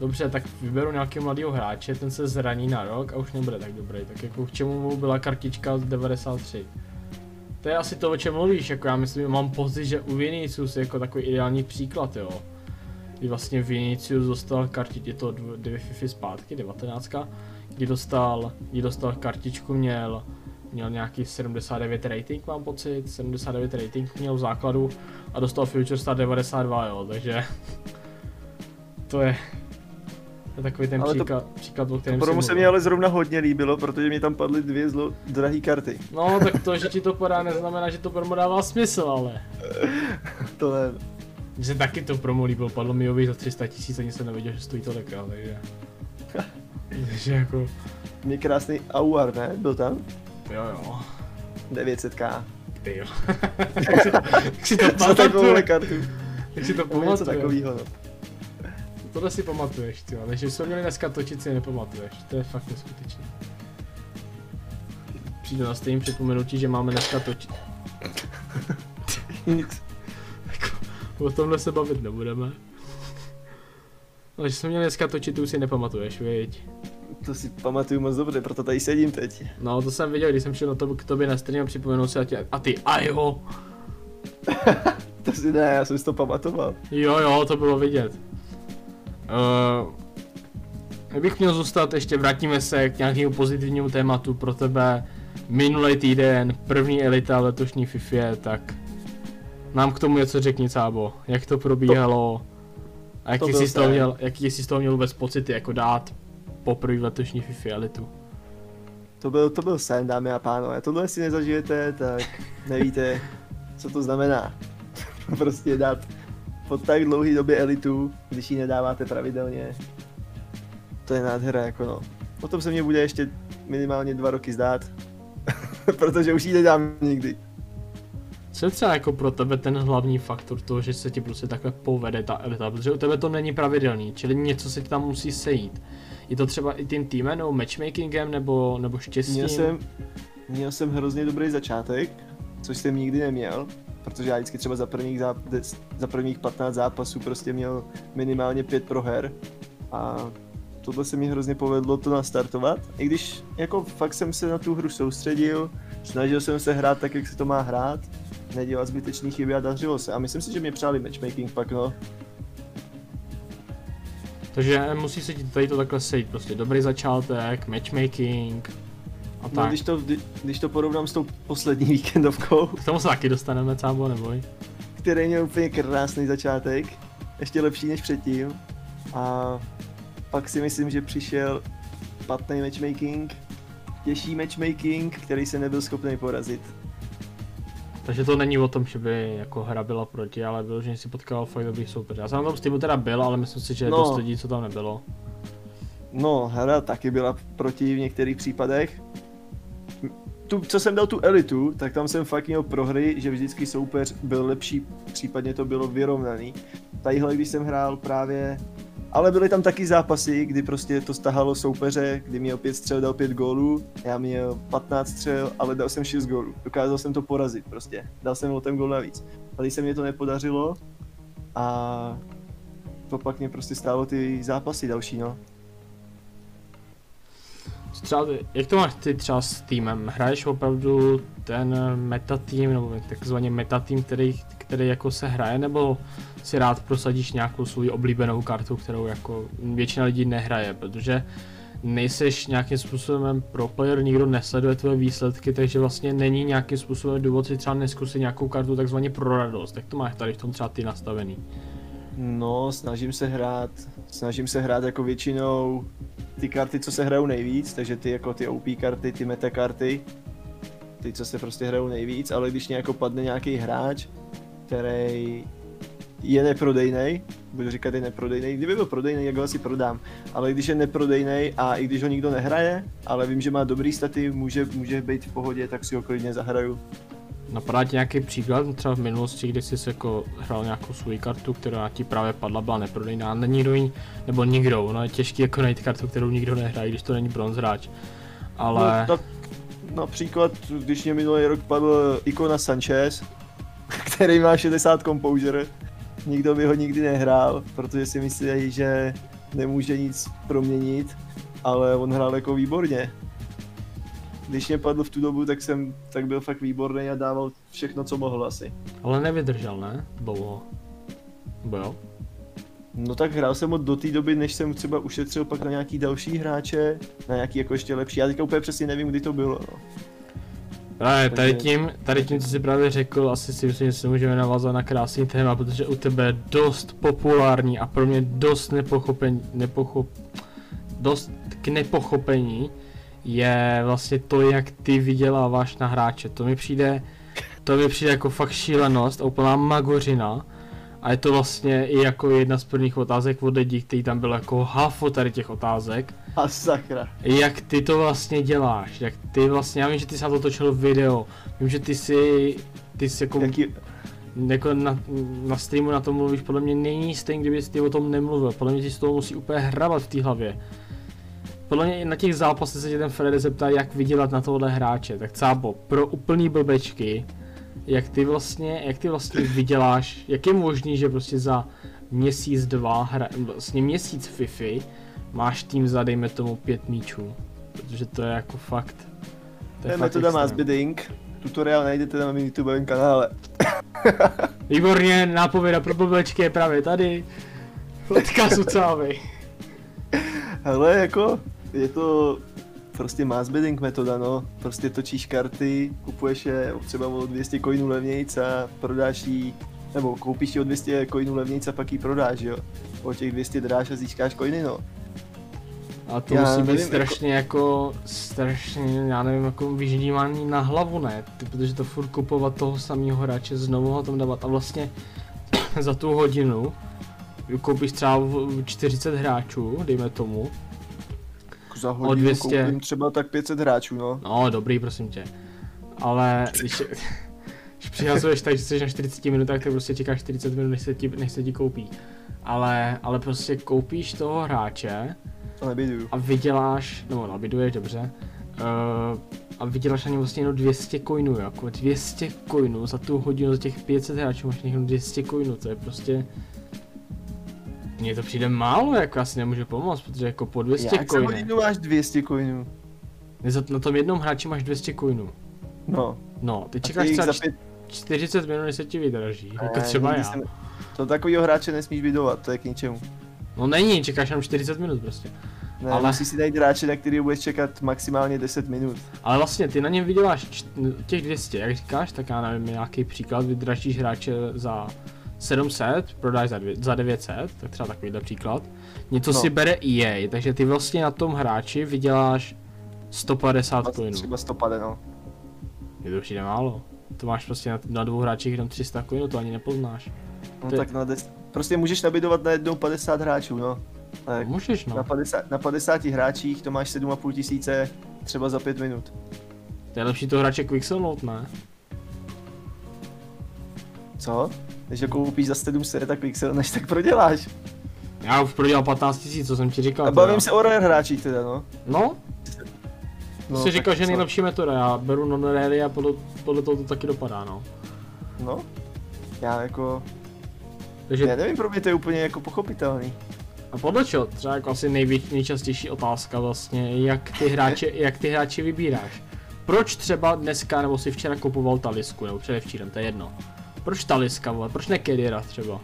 Dobře, tak vyberu nějakého mladého hráče, ten se zraní na rok a už nebude tak dobrý, tak jako k čemu byla kartička z 93. To je asi to, o čem mluvíš, jako já myslím, mám pocit, že u Vinicius je jako takový ideální příklad, jo. Kdy vlastně Vinicius dostal kartičku, je to 2 FIFA zpátky, 19, kdy dostal kartičku, měl nějaký 79 rating, mám pocit, 79 rating měl v základu a dostal Future Star 92, jo, takže to je takový ten příklad, o kterém promo se mi ale zrovna hodně líbilo, protože mi tam padly 2 drahé karty. No, tak to, že ti to padá, neznamená, že to promo dává smysl, ale... To ne. Mně se taky to promo líbilo, padlo mi Jovi za 300 000, ani jsem nevěděl, že stojí tolik, takže... Takže jako... Mě krásný Auar, ne? Byl tam? Jo. 900 000. Ty jo. Jak si to pamatuju? Něco takovýho, no. Tohle si pamatuješ, ty, ale že jsme měli dneska točit, si nepamatuješ, to je fakt neskutečné. Přijdu na stejném připomenutí, že máme dneska točit. Nic. O tomhle se bavit nebudeme. Ale že jsme měli dneska točit, už si nepamatuješ, viď? To si pamatuju moc dobře, proto tady sedím teď. No to jsem viděl, když jsem šel k tobě na stream a připomenul si a ty jo. To si ne, já jsem si to pamatoval. Jo, to bylo vidět. Kdybych měl zůstat, ještě vrátíme se k nějakému pozitivnímu tématu pro tebe. Minulý týden, první elita letošní FIFA, tak nám k tomu něco řekni, Cábo. Jak to probíhalo a jaký jsi z toho měl vůbec pocity, jako dát poprvé letošní FIFA elitu? To byl sen, dámy a pánové. Tohle jestli nezažijete, tak nevíte, co to znamená. Prostě dát po tak dlouhé době elitu, když ji nedáváte pravidelně, to je nádhera, jako no. O tom se mě bude ještě minimálně 2 roky zdát, protože už ji nedám nikdy. Co je třeba jako pro tebe ten hlavní faktor toho, že se ti prostě takhle povede ta elita, protože u tebe to není pravidelný, čili něco se ti tam musí sejít. Je to třeba i tím týmem, nebo matchmakingem, nebo štěstím? Měl jsem hrozně dobrý začátek, což jsem nikdy neměl. Protože já vždycky třeba za prvních 15 zápasů prostě měl minimálně 5 proher a tohle se mi hrozně povedlo to nastartovat, i když jako fakt jsem se na tu hru soustředil, snažil jsem se hrát tak, jak se to má hrát, nedělat zbytečný chyby a dařilo se a myslím si, že mě přáli matchmaking pak, no. Takže musí se ti tady to takhle sejít, prostě dobrý začátek, matchmaking A tak. No, když to porovnám s tou poslední víkendovkou. K tomu se taky dostaneme, cábo, neboj. Který měl úplně krásný začátek, ještě lepší než předtím. A pak si myslím, že přišel špatný matchmaking, těžší matchmaking, který se nebyl schopný porazit. Takže to není o tom, že by jako hra byla proti, ale bylo, že si potkal fakt dobrých soupeřů. Já jsem na tom Steamu teda byl, ale myslím si, že je dost lidí, co tam nebylo. No, hra taky byla proti v některých případech. Co jsem dal tu elitu, tak tam jsem fakt měl prohry, že vždycky soupeř byl lepší, případně to bylo vyrovnaný. Tadyhle, když jsem hrál právě, ale byly tam taky zápasy, kdy prostě to stahalo soupeře, kdy měl 5 střel, dal 5 gólů, já měl 15 střel, ale dal jsem 6 gólů. Dokázal jsem to porazit prostě, dal jsem ten gól navíc. Ale když se mě to nepodařilo a to pak mě prostě stálo ty zápasy další, no. Třeba, jak to máš ty třeba s týmem? Hraješ opravdu ten meta tým, nebo takzvaný meta tým, který jako se hraje, nebo si rád prosadíš nějakou svou oblíbenou kartu, kterou jako většina lidí nehraje, protože nejseš nějakým způsobem pro player, nikdo nesleduje tvoje výsledky, takže vlastně není nějakým způsobem důvod si třeba neskusit nějakou kartu takzvaně pro radost. Jak to máš tady v tom třeba ty nastavený? No, snažím se hrát jako většinou ty karty, co se hrajou nejvíc, takže ty jako ty OP karty, ty meta karty, ty, co se prostě hrajou nejvíc, ale když nějak padne nějaký hráč, který je neprodejnej, budu říkat je neprodejnej, kdyby byl prodejnej, jak ho asi prodám, ale když je neprodejnej a i když ho nikdo nehraje, ale vím, že má dobrý staty, může být v pohodě, tak si ho klidně zahraju. Napadá ti nějaký příklad, třeba v minulosti, kdy jsi jako hrál nějakou svou kartu, která ti právě padla, byla neprodejná, nikdo, no je těžký jako najít kartu, kterou nikdo nehraje, když to není bronz hráč, ale... No, tak například, když mě minulý rok padl Ikona Sanchez, který má 60 composure, nikdo by ho nikdy nehrál, protože si myslí, že nemůže nic proměnit, ale on hrál jako výborně. Když mě padl v tu dobu, tak byl fakt výborný a dával všechno, co mohl asi. Ale nevydržel, ne? Dlouho. Jo? No tak hrál jsem od do té doby, než jsem třeba ušetřil pak na nějaký další hráče, na nějaký jako ještě lepší. Já teďka úplně přesně nevím, kdy to bylo. No. Právě, tady tím, co jsi právě řekl, asi si myslím, že se můžeme navázat na krásný téma, protože u tebe je dost populární a pro mě dost k nepochopení. Je vlastně to, jak ty vyděláváš na hráče, to mi přijde jako fakt šílenost a úplná magořina a je to vlastně i jako jedna z prvních otázek od lidí, který tam bylo jako hafo tady těch otázek. A sakra. Jak ty to vlastně děláš, já vím, že ty jsi na to točil video, vím, že ty jsi jako na streamu na tom mluvíš, podle mě není stejný, kdyby jsi ty o tom nemluvil, podle mě ti z toho musí úplně hrabat v té hlavě. Podle mě na těch zápasech se tě ten Fredy zeptá, jak vydělat na tohle hráče, tak cábo, pro úplný blbečky, jak ty vlastně vyděláš, jak je možný, že prostě za měsíc, vlastně měsíc Fify máš tým za, dejme tomu, 5 míčů, protože to je jako fakt, to je metoda mass bidding, tutoriál najdete na mém YouTube kanále. Výborně, nápověda pro blbečky je právě tady, letka sucávej. Hele, jako, je to prostě mass bidding metoda, no. Prostě točíš karty, kupuješ je třeba o 200 coinů levnějc a prodáš jí, nebo koupíš ji o 200 coinů levnějc a pak ji prodáš, jo. O těch 200 dráš a získáš coiny, no. A to já musí být strašně strašně, já nevím, jako vyždímaný na hlavu, ne? Protože to furt kupovat toho samého hráče, znovu ho tam dávat a vlastně za tu hodinu koupíš třeba 40 hráčů, dejme tomu. Za hodinu 200... koupím třeba tak 500 hráčů, no. No, dobrý, prosím tě. Ale když přihazuješ tak, že jsi na 40 minutách, tak prostě čekáš 40 minut, než se ti koupí. Ale prostě koupíš toho hráče a vyděláš, nebo nabiduješ, dobře. A vyděláš na něj vlastně jenom 200 coinů, jako 200 coinů za tu hodinu, za těch 500 hráčů máš jenom 200 coinů, to je prostě... Mně to přijde málo, jako asi nemůžu pomoct, protože jako po 200 coinů. Jak za máš 200 coinů? Na tom jednom hráči máš 200 coinů. No. No, ty čekáš třeba 40 minut, než se ti vydraží, jako třeba já. To takovýho hráče nesmíš bydovat, to je k ničemu. No není, čekáš tam 40 minut prostě. Ne, ale musíš si najít hráče, na který budeš čekat maximálně 10 minut. Ale vlastně ty na něm vyděláš těch 200, jak říkáš, tak já nevím, nějaký příklad, vydražíš hráče za 700, prodáš za 900, tak třeba takovýhle příklad. Něco si bere EA, takže ty vlastně na tom hráči vyděláš 150 coinů. Třeba 150, no. Je to určitě málo. To máš prostě na dvou hráčích jenom 300 coinů, to ani nepoznáš. No tak na 10, prostě můžeš nabidovat na jednou 50 hráčů, no. Tak, můžeš, no. Na 50 hráčích to máš 7 500 třeba za 5 minut. To je lepší to hráče quickselnout, ne? Co? Když ho koupíš za 700, tak quicksell než tak proděláš. Já už prodělal 15 000, co jsem ti říkal. A bavím se o rare hráčích teda, no. No? No, jsi říkal, že nejlepší metoda, já beru non-rary a podle toho to taky dopadá, no. No? Já jako... Takže... Já nevím, pro mě to je úplně jako pochopitelný. A podle čeho? Třeba jako asi nejčastější otázka vlastně, jak ty hráče vybíráš. Proč třeba dneska, nebo si včera kupoval Talisku, nebo předevčírem, to je jedno. Proč Taliska, vole? Proč ne Kediera třeba?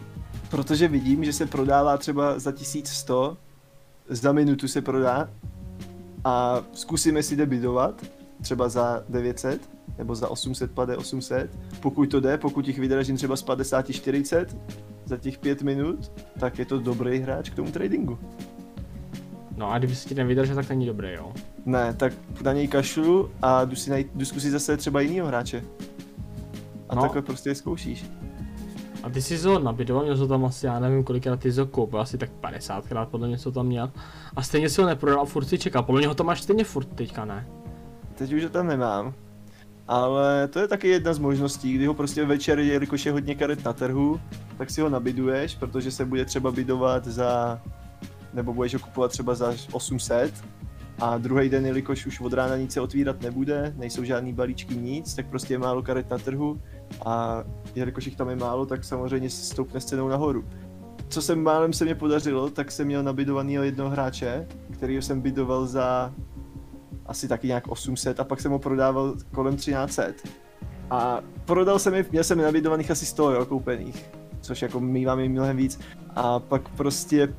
Protože vidím, že se prodává třeba za 1100, za minutu se prodá. A zkusíme si debidovat, třeba za 900, nebo za 800 pade 800. Pokud to jde, pokud jich vydražím třeba z 50 40 za těch 5 minut, tak je to dobrý hráč k tomu tradingu. No a kdyby si ti nevydražil, tak není dobrý, jo? Ne, tak na něj kašlu a jdu zkusit zase třeba jinýho hráče. A no, takhle prostě je zkoušíš. A ty jsi ho nabidoval, měl jsi ho tam asi, já nevím kolikrát ty jsi ho koupil, asi tak 50krát podle mě jsi ho tam měl. A stejně si ho neprodal a furt si čeká, podle mě ho tam máš stejně furt teďka, ne? Teď už ho tam nemám. Ale to je taky jedna z možností, kdy ho prostě večer, jelikož je hodně karet na trhu, tak si ho nabiduješ, protože se bude třeba bidovat za... Nebo budeš ho kupovat třeba za 800. A druhý den, jelikož už od rána nic se otvírat nebude, nejsou žádný balíčky, nic, tak prostě je málo karet na trhu. A jelikož jich tam je málo, tak samozřejmě stoupne s cenou nahoru. Co se málem se mě podařilo, tak jsem měl nabidovanýho jednoho hráče, kterýho jsem bidoval za asi taky nějak 800 a pak jsem ho prodával kolem 1300. A prodal jsem je, měl jsem nabidovaných asi 100, jo, koupených, což jako mývám je mnohem víc. A pak prostě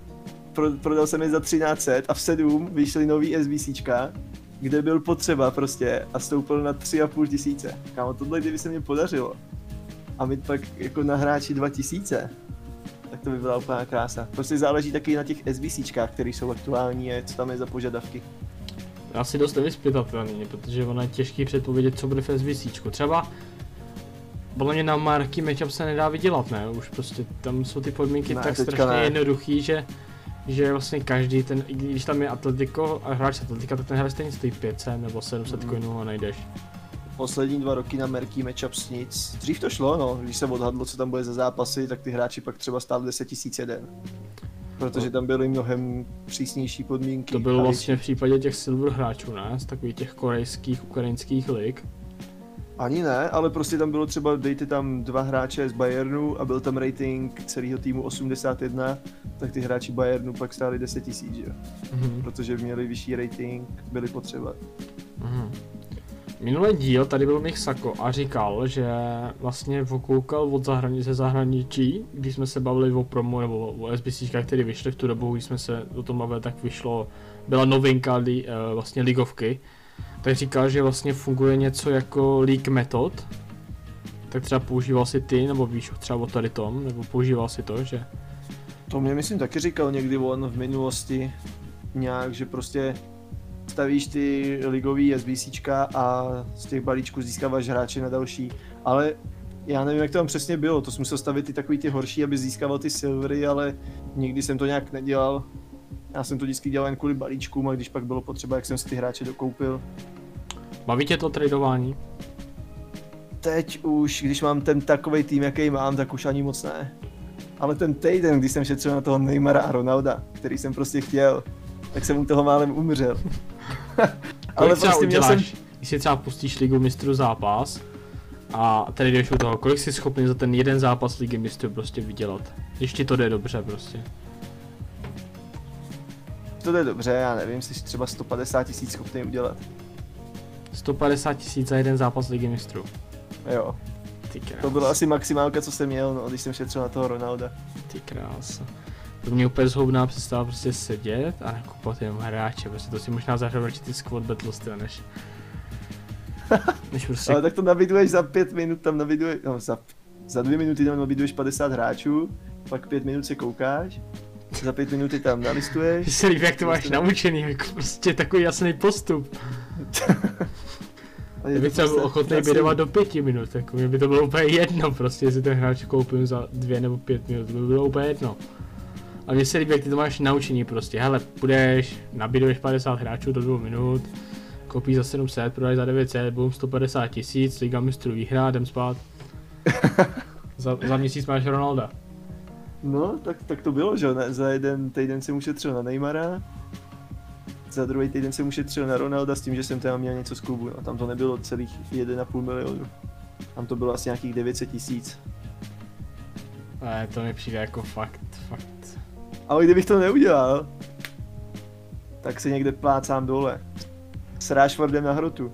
prodal jsem je za 1300 a v 7 vyšly nový SBCčka, kde byl potřeba prostě a stoupil na 3500. Kámo, tohle kdyby se mě podařilo a mít pak jako na hráči 2000, tak to by byla úplná krása. Prostě záleží taky na těch SBCčkách, které jsou aktuální a co tam je za požadavky. Asi dost nevyspytatelný, protože ono je těžký předpovědět, co bude v SBCčku. Třeba podle mě na Marquee Matchup se nedá vydělat, ne? Už prostě tam jsou ty podmínky tak strašně jednoduchý, že vlastně každý ten, i když tam je Atletico a hráč Atletika, tak ten hráč stejně stojí 500 nebo 700 coinů a najdeš. Poslední 2 roky na Marquee Matchups nic. Dřív to šlo, no, když se odhadlo, co tam bude za zápasy, tak ty hráči pak třeba stáli 10 000 den. Protože tam byly mnohem přísnější podmínky. To bylo vlastně v případě těch silver hráčů, ne? Z takových těch korejských, ukrajinských lig. Ani ne, ale prostě tam bylo třeba, dejte tam 2 hráče z Bayernu a byl tam rating celého týmu 81, tak ty hráči Bayernu pak stáli 10 000, jo. Protože měli vyšší rating, byli potřeba. Minulý díl tady byl Mich Sako a říkal, že vlastně okoukal od zahraničí, když jsme se bavili o promu nebo o SBCčkách, které vyšly v tu dobu, když jsme se o tom bavili, tak vyšlo, byla novinka vlastně ligovky. Tak říkal, že vlastně funguje něco jako league metod. Tak třeba používal si ty, nebo víš třeba o tady tom, nebo používal si to, že? To mě myslím taky říkal někdy on v minulosti nějak, že prostě stavíš ty ligový SBCčka a z těch balíčků získáváš hráče na další, ale já nevím, jak to tam přesně bylo, to jsem musel stavit i takový ty horší, aby získával ty silvery, ale nikdy jsem to nějak nedělal. Já jsem to vždycky dělal jen kvůli balíčkům a když pak bylo potřeba, jak jsem si ty hráče dokoupil. Baví tě to tradování? Teď už, když mám ten takovej tým, jaký mám, tak už ani moc ne. Ale ten týden, když jsem šetřil na toho Neymara a Ronalda, který jsem prostě chtěl, tak jsem u toho málem umřel. Ale kolik prostě měl jsem... Když si třeba pustíš Ligu mistrů zápas a tady jdeš u toho, kolik jsi schopný za ten jeden zápas Ligy mistrů prostě vydělat? Když ti to jde dobře prostě. To jde dobře, já nevím, jsi třeba 150 000 schopný udělat. 150 000 za jeden zápas Ligy mistrů. Jo. Ty krás. To byla asi maximálka, co jsem měl, no, když jsem šetřil na toho Ronalda. Ty krás. Pro mě úplně zhoubná přestala prostě sedět a nakupovat jenom hráče, prostě to si možná zahrál ty Squad Battles, než... než prostě... Ale tak to naviduješ za 5 minut, tam naviduješ, no, za 2 minuty tam naviduješ 50 hráčů, pak 5 minut se koukáš, za 5 minut tam nalistuješ. Ty se líbí, jak to máš naučený, jako prostě takový jasný postup. Já bych třeba byl ochotný bědovat do 5 minut, jako mě by to bylo úplně jedno prostě, jestli ten hráč koupím za 2 nebo 5 minut, to by bylo úplně jedno. A mně se líbí, jak ty to máš naučený prostě, hele, půjdeš, nabíduješ 50 hráčů do 2 minut, koupíš za 700, prodáš za 900, boom 150 000, Liga mistrů výhra, jdem spát. Za měsíc máš Ronalda. No, tak to bylo, že jo, za jeden týden jsem ušetřil na Neymara, za druhý týden jsem ušetřil na Ronalda s tím, že jsem tam měl něco z klubu, a tam to nebylo celých 1,5 milionu, tam to bylo asi nějakých 900 000. Ne, to mi přijde jako fakt. Ale kdybych to neudělal, tak se někde plácám dole s Rashfordem na hrotu.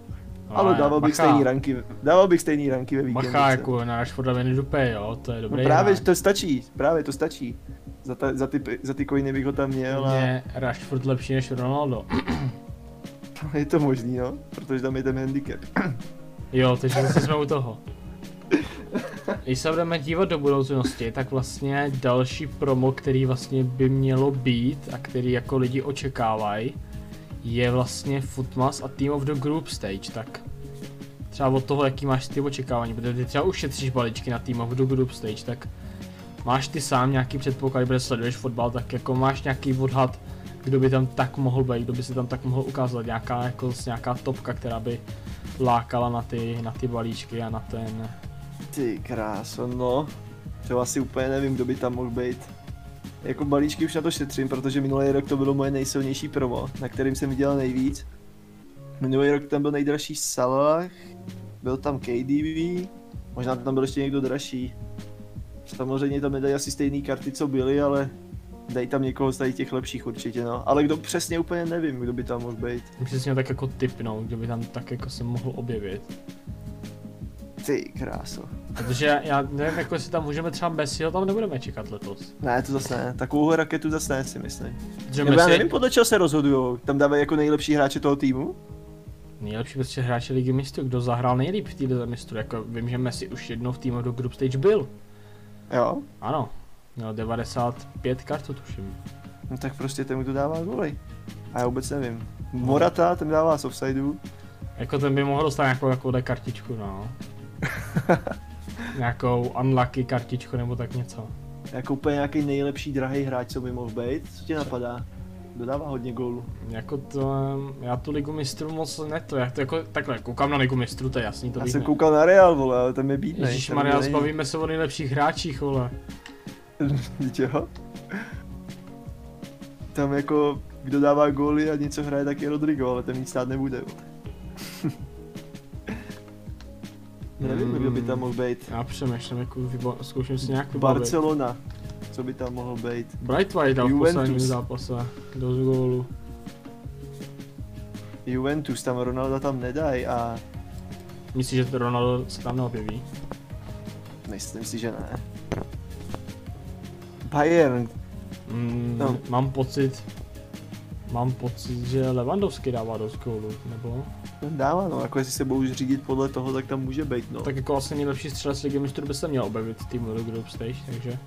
Ale dával bych stejný ranky ve víkendu. Macha, jako na Rashforda Benidupé, jo, to je dobré. No právě to stačí, Za ty coiny bych ho tam měl a... Mně Rashford lepší než Ronaldo. Je to možný, no, protože tam je ten handicap. Jo, takže zase jsme u toho. Když se budeme dívat do budoucnosti, tak vlastně další promo, který vlastně by mělo být a který jako lidi očekávají, je vlastně Footmas a Team of the Group Stage, tak třeba od toho, jaký máš ty očekávání, protože ty třeba ušetříš balíčky na Team of the Group Stage, tak máš ty sám nějaký předpoklad, protože sleduješ fotbal, tak jako máš nějaký odhad, kdo by tam tak mohl být, kdo by se tam tak mohl ukázat, nějaká topka, která by lákala na ty balíčky a na ten... Ty kráso, no, to asi úplně nevím, kdo by tam mohl být. Jako balíčky už na to šetřím, protože minulý rok to bylo moje nejsilnější promo, na kterým jsem vydělal nejvíc. Minulý rok tam byl nejdražší Salah, byl tam KDB, možná tam byl ještě někdo dražší. Samozřejmě tam nedají asi stejné karty, co byly, ale dají tam někoho z těch lepších určitě, no. Ale kdo přesně úplně nevím, kdo by tam mohl být. Přesně tak jako tipnout, kdo by tam tak jako se mohl objevit. Ty kráso. Protože já nevím, jako jestli tam můžeme třeba Messiho, tam nebudeme čekat letos. Ne, to zase ne. Takovou raketu zase ne, si myslím. Nebo já nevím, podle čeho se rozhodujou. Tam dávají jako nejlepší hráče toho týmu? Nejlepší prostě hráče Ligy mistrů, kdo zahrál nejlíp v té Lize mistrů. Jako vím, že Messi už jednou v týmu do Group Stage byl. Jo? Ano. Měl 95 kart, to tuším. No tak prostě ten, kdo dává goly. A já vůbec nevím. Morata, ten dává z offsideu. Jako ten by mohl dostat nějakou kartičku, no. Nějakou unlucky kartičku nebo tak něco. Jako úplně nějaký nejlepší drahý hráč, co by mohl být, co tě napadá? Dodává hodně gólů. Jako to, já tu Ligu mistrů moc neto, já to jako takhle, koukám na Ligu mistrů, to je jasný, to já jsem koukal na Real, vole, ale tam je bídnej. Ježišmarja, zbavíme se o nejlepších hráčích, vole. Jo? Tam jako, kdo dává góly a něco hraje, tak je Rodrigo, ale ten nic stát nebude, Nevím, kdo by tam mohl být. Já přemýšlím, jako zkouším si nějak vybavit. Barcelona, co by tam mohl být? Bright White v posledním zápase, do gólu. Juventus, tam Ronaldo tam nedají a... Myslíš, že to Ronaldo se tam neobjeví? Myslím si, že ne. Bayern. No. Mám pocit, že Lewandowski dává do gólu, nebo? Dává, no, jako jestli se budou řídit podle toho, tak tam může být, no. Tak jako vlastně nejlepší střelec Ligy mistrů by se měl objevit týmu do Group Stage, takže...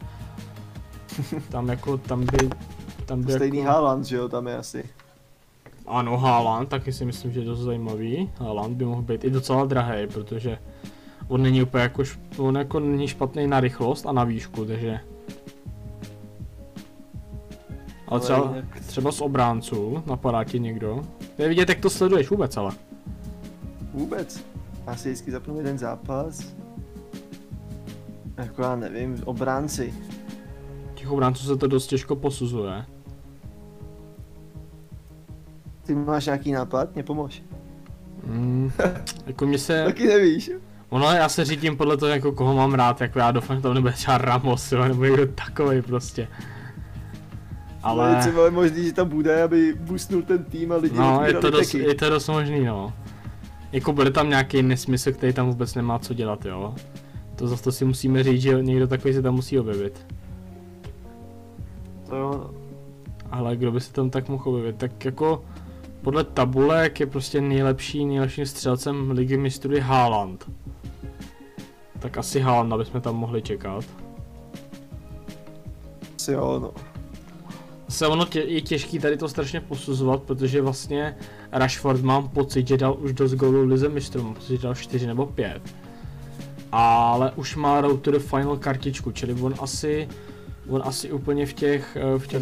Tam by stejný jako... Haaland, že jo, tam je asi. Ano, Haaland, taky si myslím, že je dost zajímavý. Haaland by mohl být i docela drahý, protože... On není úplně jako, on jako není špatný na rychlost a na výšku, takže... Ale třeba z obránců, napadá ti někdo. To je vidět, jak to sleduješ vůbec, ale. Vůbec. Já si vždycky zapnu jeden zápas. Jako já nevím, obránci. Těch obránců se to dost těžko posuzuje. Ty máš nějaký nápad? Mě pomož. Jako mě se... Taky nevíš. Ono, já se řídím podle toho, jako koho mám rád, jako já doufám, že tam nebude třeba Ramos, jo, nebo někdo takovej prostě. Ale je třeba možný, že tam bude, aby boostnul ten tým a lidi rozbírali taky. No, je to dost možný, no. Jako bude tam nějaký nesmysl, který tam vůbec nemá co dělat, jo. To zase si musíme říct, že někdo takový se tam musí objevit. to jo. Ale kdo by se tam tak mohl objevit, tak jako podle tabulek je prostě nejlepším střelcem ligy mistrů je Haaland. Tak asi Haalanda bychom tam mohli čekat. Asi jo, no. Se ono je těžký tady to strašně posuzovat, protože vlastně Rashford mám pocit, že dal už dost gólů v lize mistrů, mám pocit, že dal 4 nebo 5. Ale už má road to the final kartičku, čili on asi úplně v těch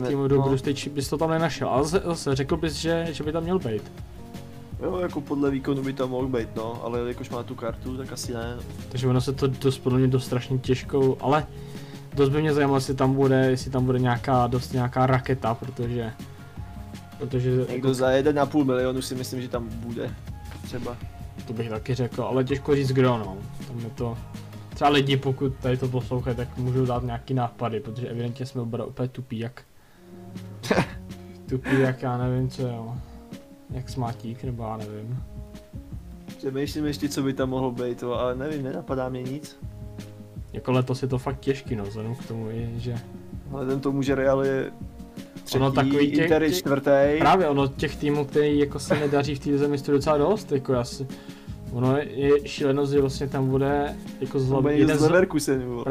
týmů do Group Stage bys to tam nenašel, ale zase řekl bys, že by tam měl být. Jo, jako podle výkonu by tam mohl být, no, ale jakož má tu kartu, tak asi ne. Takže ono se to dost podobně dost strašně těžkou, ale dost by mě zajímalo, jestli tam bude nějaká raketa, protože někdo za 1,5 milionu si myslím, že tam bude, třeba. To bych taky řekl, ale těžko říct kdo, no, tam je to. Třeba lidi, pokud tady to poslouchají, tak můžou dát nějaký nápady, protože evidentně jsme oba úplně tupí jak já nevím co, jo. Jak smátík, nebo já nevím. Přemýšlím ještě, co by tam mohlo být, ale nevím, nenapadá mě nic. Jako letos je to fakt těžký, no, vzhledem k tomu je, že... Vzhledem tomu, že Real je třetí, Inter je čtvrtý. Právě, ono těch týmů, který jako se nedaří v té zemi, je to docela dost, jako asi... Ono je šílenost, že vlastně tam bude jako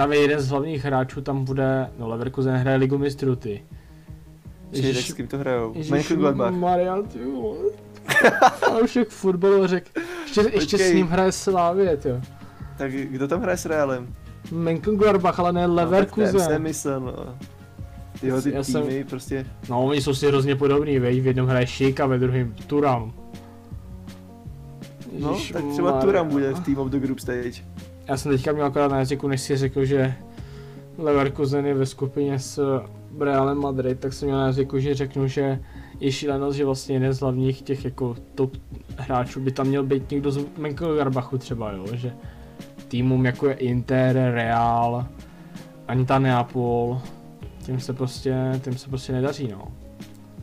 jeden z hlavních hráčů tam bude, no Leverkusen hraje Ligu mistrů, ty. Ježiš, s kým to hrajou? Maria, ty jo. Ale už jak fotbalu řekl. Ještě s ním hraje Slávě, jo. Tak kdo tam hraje s Realem? Mönchengladbach, ale ne Leverkusen. No, tak jsem myslel, no. Tyho ty týmy prostě. No, oni jsou si hrozně podobný, vej, v jednom hraje Šík a ve druhém Turam. No, Ježiš, tak třeba Maria. Turam bude v Team of the Group Stage. Já jsem teďka měl akorát na jazyku, než si řekl, že Leverkusen je ve skupině s Realem Madrid, tak jsem měl na jazyku, že řeknu, že je šílenost, že vlastně jeden z hlavních těch jako top hráčů by tam měl být někdo z Mönchengladbachu třeba, jo, že týmům jako je Inter, Real, ani ta Neapol, tím se prostě nedaří, no.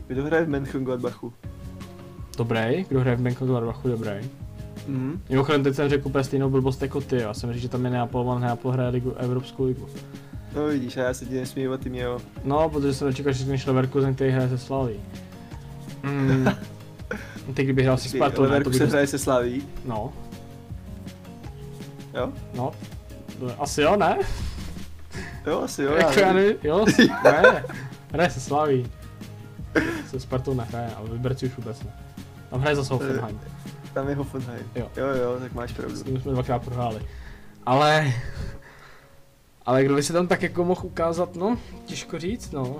Kdo hraje v Mönchengladbachu? Dobrej, kdo hraje v Mönchengladbachu, dobrý. Mimochodem, teď jsem řekl úplně stejnou blbost jako ty, já jsem řekl, že tam je Neapol hraje ligu, Evropskou ligu. No vidíš, a já se ti nesmím o tým, jo. No, protože jsem nečekal, že řekneš Leverkusen, který hraje se Slaví. Teď kdyby hrál si Spartu, ne, to bych... hraje se Slaví? No. Jo? No. Asi jo, ne? Jo, asi jo, jako já nevím. Jo, ne. Hraje se Slaví. Se Spartou nehraje, ale vyber si už vůbec ne. Tam hraje zase Hoffenheim. Tam je Hoffenheim. Jo, tak máš pravdu. S tím jsme dvakrát prohráli. Ale kdo by se tam tak jako mohl ukázat, no, těžko říct, no.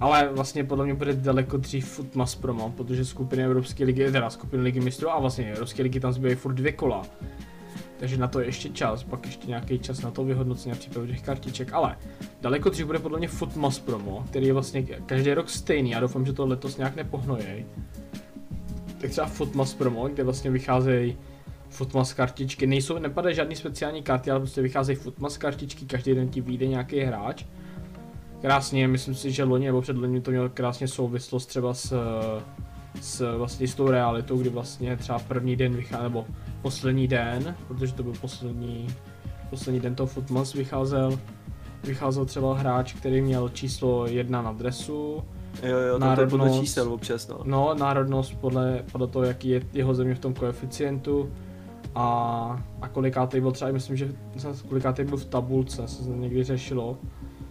Ale vlastně podle mě bude daleko dřív Footmas promo, protože skupiny Evropské ligy, teda skupiny ligy mistrů a vlastně Evropské ligy tam zbývají furt 2 kola. Takže na to je ještě čas, pak ještě nějaký čas na to vyhodnocení a přípravu těch kartiček, ale daleko dřív bude podle mě Footmas promo, který je vlastně každý rok stejný, já doufám, že to letos nějak nepohnojej. Tak třeba Footmas promo, kde vlastně vycházejí Footmas kartičky, nepadají žádný speciální karty, ale prostě vycházejí Footmas kartičky, každý den ti vyjde nějaký hráč. Krásně, myslím si, že loni nebo předloni to mělo krásně souvislost třeba s tou realitou, kdy vlastně třeba první den vychází, nebo poslední den, protože to byl poslední den toho Footmas vycházel třeba hráč, který měl číslo 1 na dresu. Jo, národnost, podle čísel občas, no. No, národnost podle toho, jaký je jeho země v tom koeficientu. A kolikátej byl třeba, myslím, že kolikátej byl v tabulce, se někdy řešilo.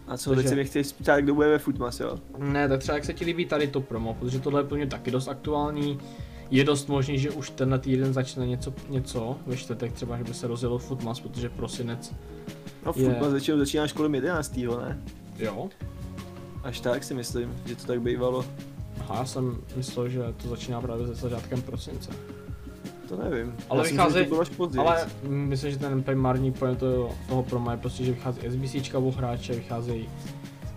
A co, teď se mě chceš spýtat, kdo bude ve Footmas, jo? Ne, tak třeba jak se ti líbí tady to promo, protože tohle je pro mě taky dost aktuální. Je dost možný, že už tenhle týden začne něco ve čtvrtek třeba, že by se rozjelo Footmas, protože prosinec. No, Footmas začínáš kolem 11. ne? Jo. Až tak si myslím, že to tak bývalo. Aha, já jsem myslel, že to začíná právě se začátkem prosince. To nevím, ale vychází, ale myslím, že ten primární point toho promo je prostě, že vychází SBCčka u hráče,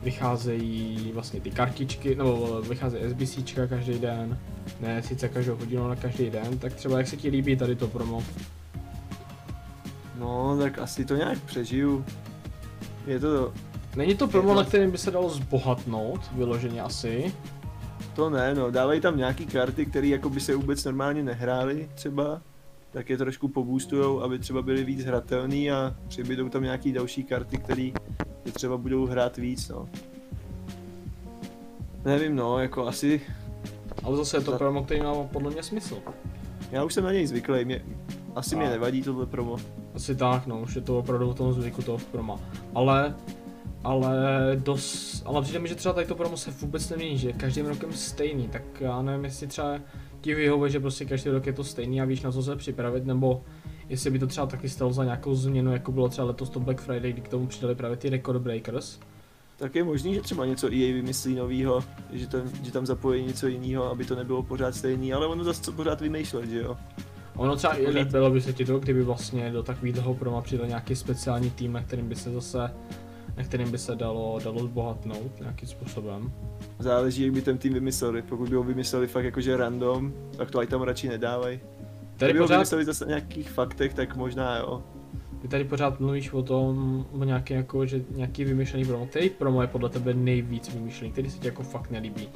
vycházejí vlastně ty kartičky, nebo vychází SBCčka každý den, ne sice každou hodinu, ale každý den, tak třeba jak se ti líbí tady to promo? No, tak asi to nějak přežiju. Je to... Není to promo, na kterým by se dalo zbohatnout, vyloženě asi. To ne, no, dávají tam nějaký karty, které jako by se vůbec normálně nehrály třeba, tak je trošku poboostujou, aby třeba byly víc hratelný a přibydou tam nějaký další karty, které třeba budou hrát víc, no. Nevím, no, jako asi... Ale zase je to promo, který má podle mě smysl. Já už jsem na něj zvyklý, mě nevadí tohle promo. Asi tak, no, už je to opravdu o tom zvyku toho promo. Ale přijde mi, že třeba tady to promo se vůbec nemění, že každým rokem stejný, tak já nevím, jestli třeba ti vyhovuje, že prostě každý rok je to stejný a víš, na co se připravit, nebo jestli by to třeba taky stalo za nějakou změnu, jako bylo třeba letos to Black Friday, kdy k tomu přidali právě ty Record Breakers. Tak je možný, že třeba něco EA vymyslí novýho, že tam zapojí něco jiného, aby to nebylo pořád stejný, ale ono zase pořád vymýšlet, že jo? Ono třeba i líbilo by se ti to, kdyby vlastně do takového proma přidal nějaký speciální tým, na kterým by se dalo zbohatnout nějakým způsobem. Záleží, jak by ten tým vymysleli, pokud by ho vymysleli fakt jakože random, tak to aj tam radši nedávají. Kdyby ho vymysleli zase na nějakých faktech, tak možná jo. Ty tady pořád mluvíš o tom, o nějaký, jako, že nějaký vymyšlený promo, který promo je podle tebe nejvíc vymyšlený, který se ti jako fakt nelíbí?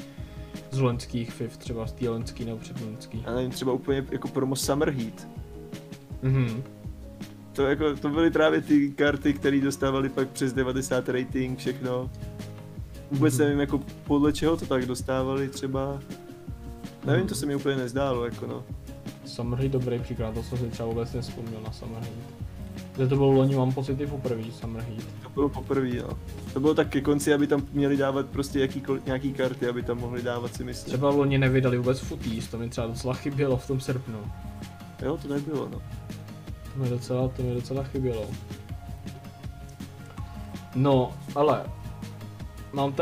Z loňských FIF, třeba z té loňský nebo předloňský. Já nevím, třeba úplně jako promo Summer Heat. Mhm. To byly právě ty karty, které dostávaly pak přes 90 rating, všechno. Vůbec nevím, jako podle čeho to tak dostávali třeba. Nevím, to se mi úplně nezdálo, jako no. Summer Heat dobrý příklad, to jsem si třeba vůbec nevzpomněl na Summer Heat. Že to bylo loni, mám pocit, i poprvé Summer Heat. To bylo poprvé, jo. To bylo tak ke konci, aby tam měli dávat prostě nějaký karty, aby tam mohli dávat, si myslím. Třeba loni nevydali vůbec Footies, to mi třeba docela chybělo v tom srpnu. Jo, to nebylo, no. To mi docela chybělo. No, ale... Mám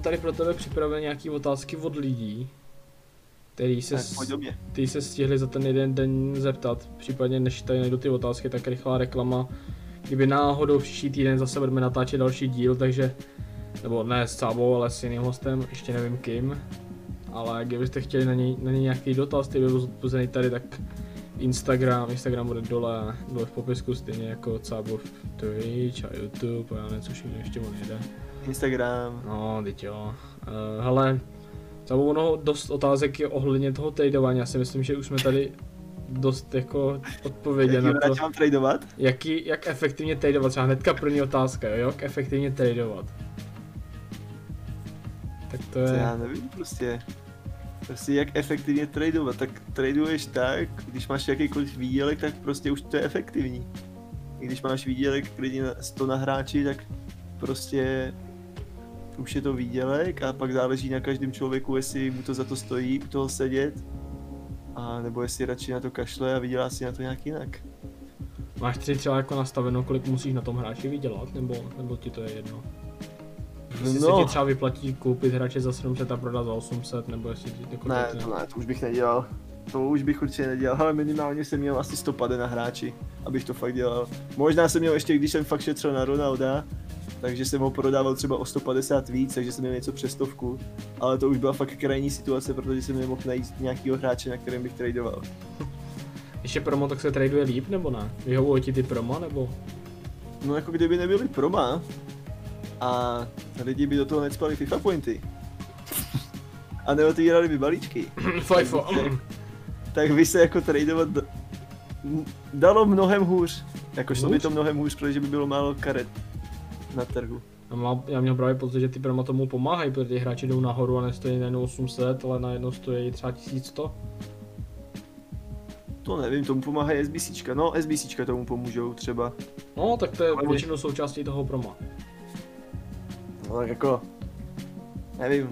tady pro tebe připravené nějaké otázky od lidí, který se stihli za ten jeden den zeptat, případně než tady najdu ty otázky, tak rychlá reklama. Kdyby náhodou příští týden zase budeme natáčet další díl, takže, nebo ne s Sábou, ale s jiným hostem, ještě nevím kým, ale kdybyste chtěli na něj nějaký dotaz, který byl zodpovězený tady, tak Instagram bude dole v popisku, stejně jako Sábův Twitch a YouTube a já něco všechno ještě on jede. Instagram. No, teď jo. Hele, tam ono dost otázek je ohledně toho tradeování, já si myslím, že už jsme tady dost jako odpověděli na to, jak efektivně tradeovat, třeba hnedka první otázka, jo? Jak efektivně tradeovat. Tak to je... Co já nevím prostě jak efektivně tradeovat, tak traduješ tak, když máš jakýkoliv výdělek, tak prostě už to je efektivní. I když máš výdělek klidně 100 na hráči, tak prostě... Už je to výdělek a pak záleží na každém člověku, jestli mu to za to stojí u toho sedět, a nebo jestli radši na to kašle a vydělá si na to nějak jinak. Máš ty třeba jako nastaveno, kolik musíš na tom hráči vydělat, nebo ti to je jedno? Jestli se ti třeba vyplatí koupit hráče za 700 a prodat za 800, nebo jestli ti jako... Ne, to už bych nedělal. To už bych určitě nedělal, ale minimálně jsem měl asi 100 pade na hráči, abych to fakt dělal. Možná jsem měl ještě, když jsem fakt šetřil na Ronalda, takže jsem ho prodával třeba o 150 víc, takže jsem měl něco přes 100, ale to už byla fakt krajní situace, protože jsem nemohl najít nějakého hráče, na kterém bych tradoval. Když je promo, tak se traduje líp, nebo ne? Vyhovují ti ty promo, nebo? No jako kdyby nebyly promo a lidi by do toho necpali FIFA pointy a neotvírali by balíčky. FIFA. Tak by se jako tradovat dalo mnohem hůř, jako šlo by to mnohem hůř, protože by bylo málo karet na trhu. Já měl právě pocit, že ty proma tomu pomáhají, protože hráči jdou nahoru a nestojí najednou 800, ale najednou stojí třeba 1100. To nevím, tomu pomáhají SBCčka, no SBCčka tomu pomůžou třeba. No tak to je většinou součástí toho proma. No tak jako, nevím.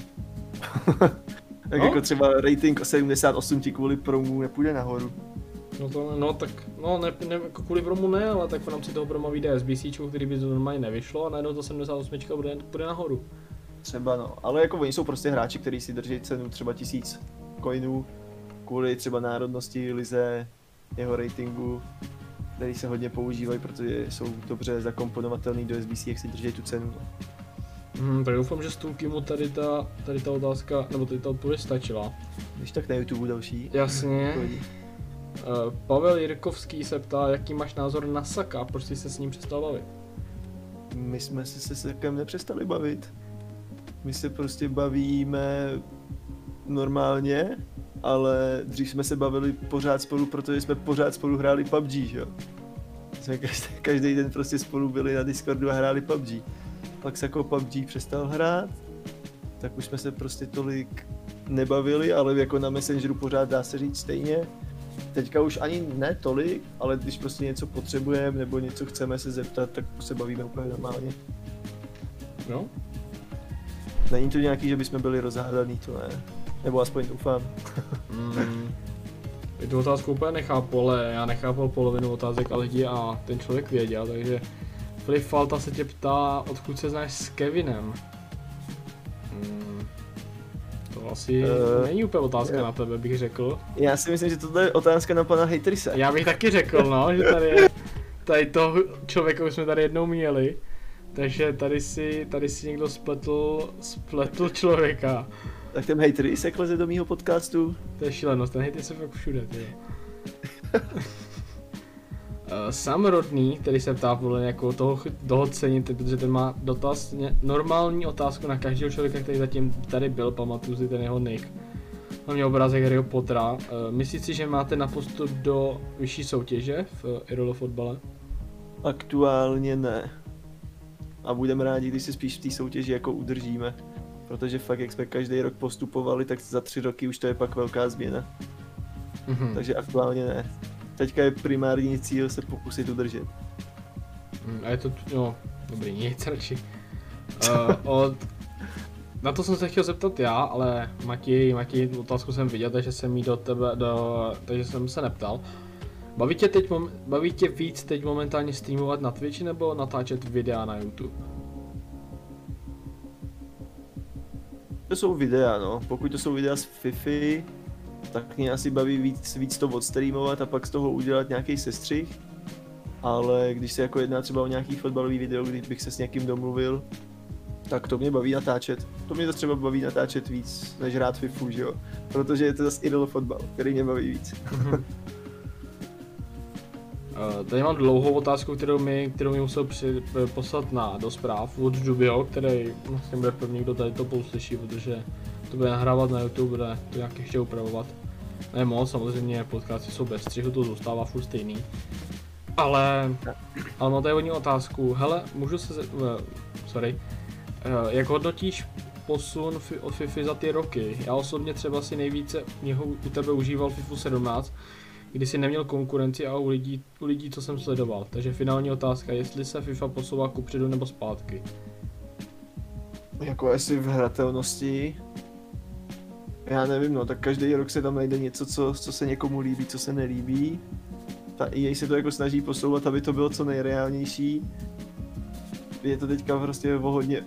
Tak no? Jako třeba rating 78 ti kvůli promu nepůjde nahoru. No to ne, no tak, no ne, kvůli promu ne, ale tak v rámci toho proma vyjde SBCčku, který by to normálně nevyšlo a najednou ta 78 bude nahoru. Třeba no, ale jako oni jsou prostě hráči, kteří si drží cenu třeba 1000 coinů kvůli třeba národnosti, lize, jeho ratingu, který se hodně používají, protože jsou dobře zakomponovatelný do SBC, jak si drží tu cenu. Tak doufám, že Stůlky mu tady ta otázka, nebo tady ta odpověď stačila. Když tak na YouTube další. Jasně. Pavel Jirkovský se ptá, jaký máš názor na Saka, proč jsi se s ním přestal bavit? My jsme se Sakem nepřestali bavit. My se prostě bavíme normálně, ale dřív jsme se bavili pořád spolu, protože jsme pořád spolu hráli PUBG, že jo? Jsme každý den prostě spolu byli na Discordu a hráli PUBG. Pak Sako PUBG přestal hrát tak už jsme se prostě tolik nebavili, ale jako na Messengeru pořád dá se říct stejně. Teďka už ani ne tolik, ale když prostě něco potřebujeme nebo něco chceme se zeptat, tak se bavíme úplně normálně. No. Není to nějaký, že bychom byli rozhádaný, to ne. Nebo aspoň doufám. Teď tu otázku úplně nechápu, ale já nechápal polovinu otázek a lidi a ten člověk věděl, takže Filip Falta se tě ptá, odkud se znáš s Kevinem. To asi není úplně otázka na tebe, bych řekl. Já si myslím, že tohle je otázka na pana hejtrysa. Já bych taky řekl, no, že tady je, tady toho člověka už jsme tady jednou měli. Takže tady si někdo spletl člověka. Tak ten hejtrys se kleze do mýho podcastu. To je šílenost, ten hejtrys se fakt všude, tyjo. Sam Rodný, který se ptá podle jako toho ceníte, protože ten má dotaz, normální otázku na každého člověka, který zatím tady byl, pamatuju si ten jeho nick. On měl obrázek Harryho Pottera. Myslíš si, že máte na postup do vyšší soutěže v IRL fotbale? Aktuálně ne. A budeme rádi, když se spíš v té soutěži jako udržíme. Protože fakt, jak jsme každý rok postupovali, tak za 3 roky už to je pak velká změna. Mm-hmm. Takže aktuálně ne. Teďka je primární cíl se pokusit udržet. A je to, no, dobrý, nic radši. Na to jsem se chtěl zeptat já, ale Matěj, otázku jsem viděl, takže jsem jí do tebe, takže jsem se neptal. Baví tě víc teď momentálně streamovat na Twitchi nebo natáčet videa na YouTube? To jsou videa, no. Pokud to jsou videa z Fify, tak mě asi baví víc to odstreamovat a pak z toho udělat nějaký sestřih. Ale když se jako jedná třeba o nějaký fotbalový video, když bych se s někým domluvil, tak to mě baví natáčet. To mě to třeba baví natáčet víc, než hrát Fifu, že jo? Protože je to zase IRL fotbal, který mě baví víc. Tady mám dlouhou otázku, kterou mi musel poslat do zpráv od Dubio, který vlastně bude první, kdo tady to pouslyší, protože to bude nahrávat na YouTube, bude to nějak ještě upravovat. Ne moc, samozřejmě podcasty jsou bez střihu, to zůstává furt stejný. Ale mám tady hodně otázku, hele, můžu se jak hodnotíš posun od FIFA za ty roky? Já osobně třeba si nejvíce u tebe užíval FIFA 17, kdy si neměl konkurenci a u lidí, co jsem sledoval. Takže finální otázka, jestli se FIFA posouvá kupředu nebo zpátky. Jako jestli v hratelnosti, já nevím, no, tak každý rok se tam najde něco, co se někomu líbí, co se nelíbí. Ta EA se to jako snaží posouvat, aby to bylo co nejreálnější. Je to teďka prostě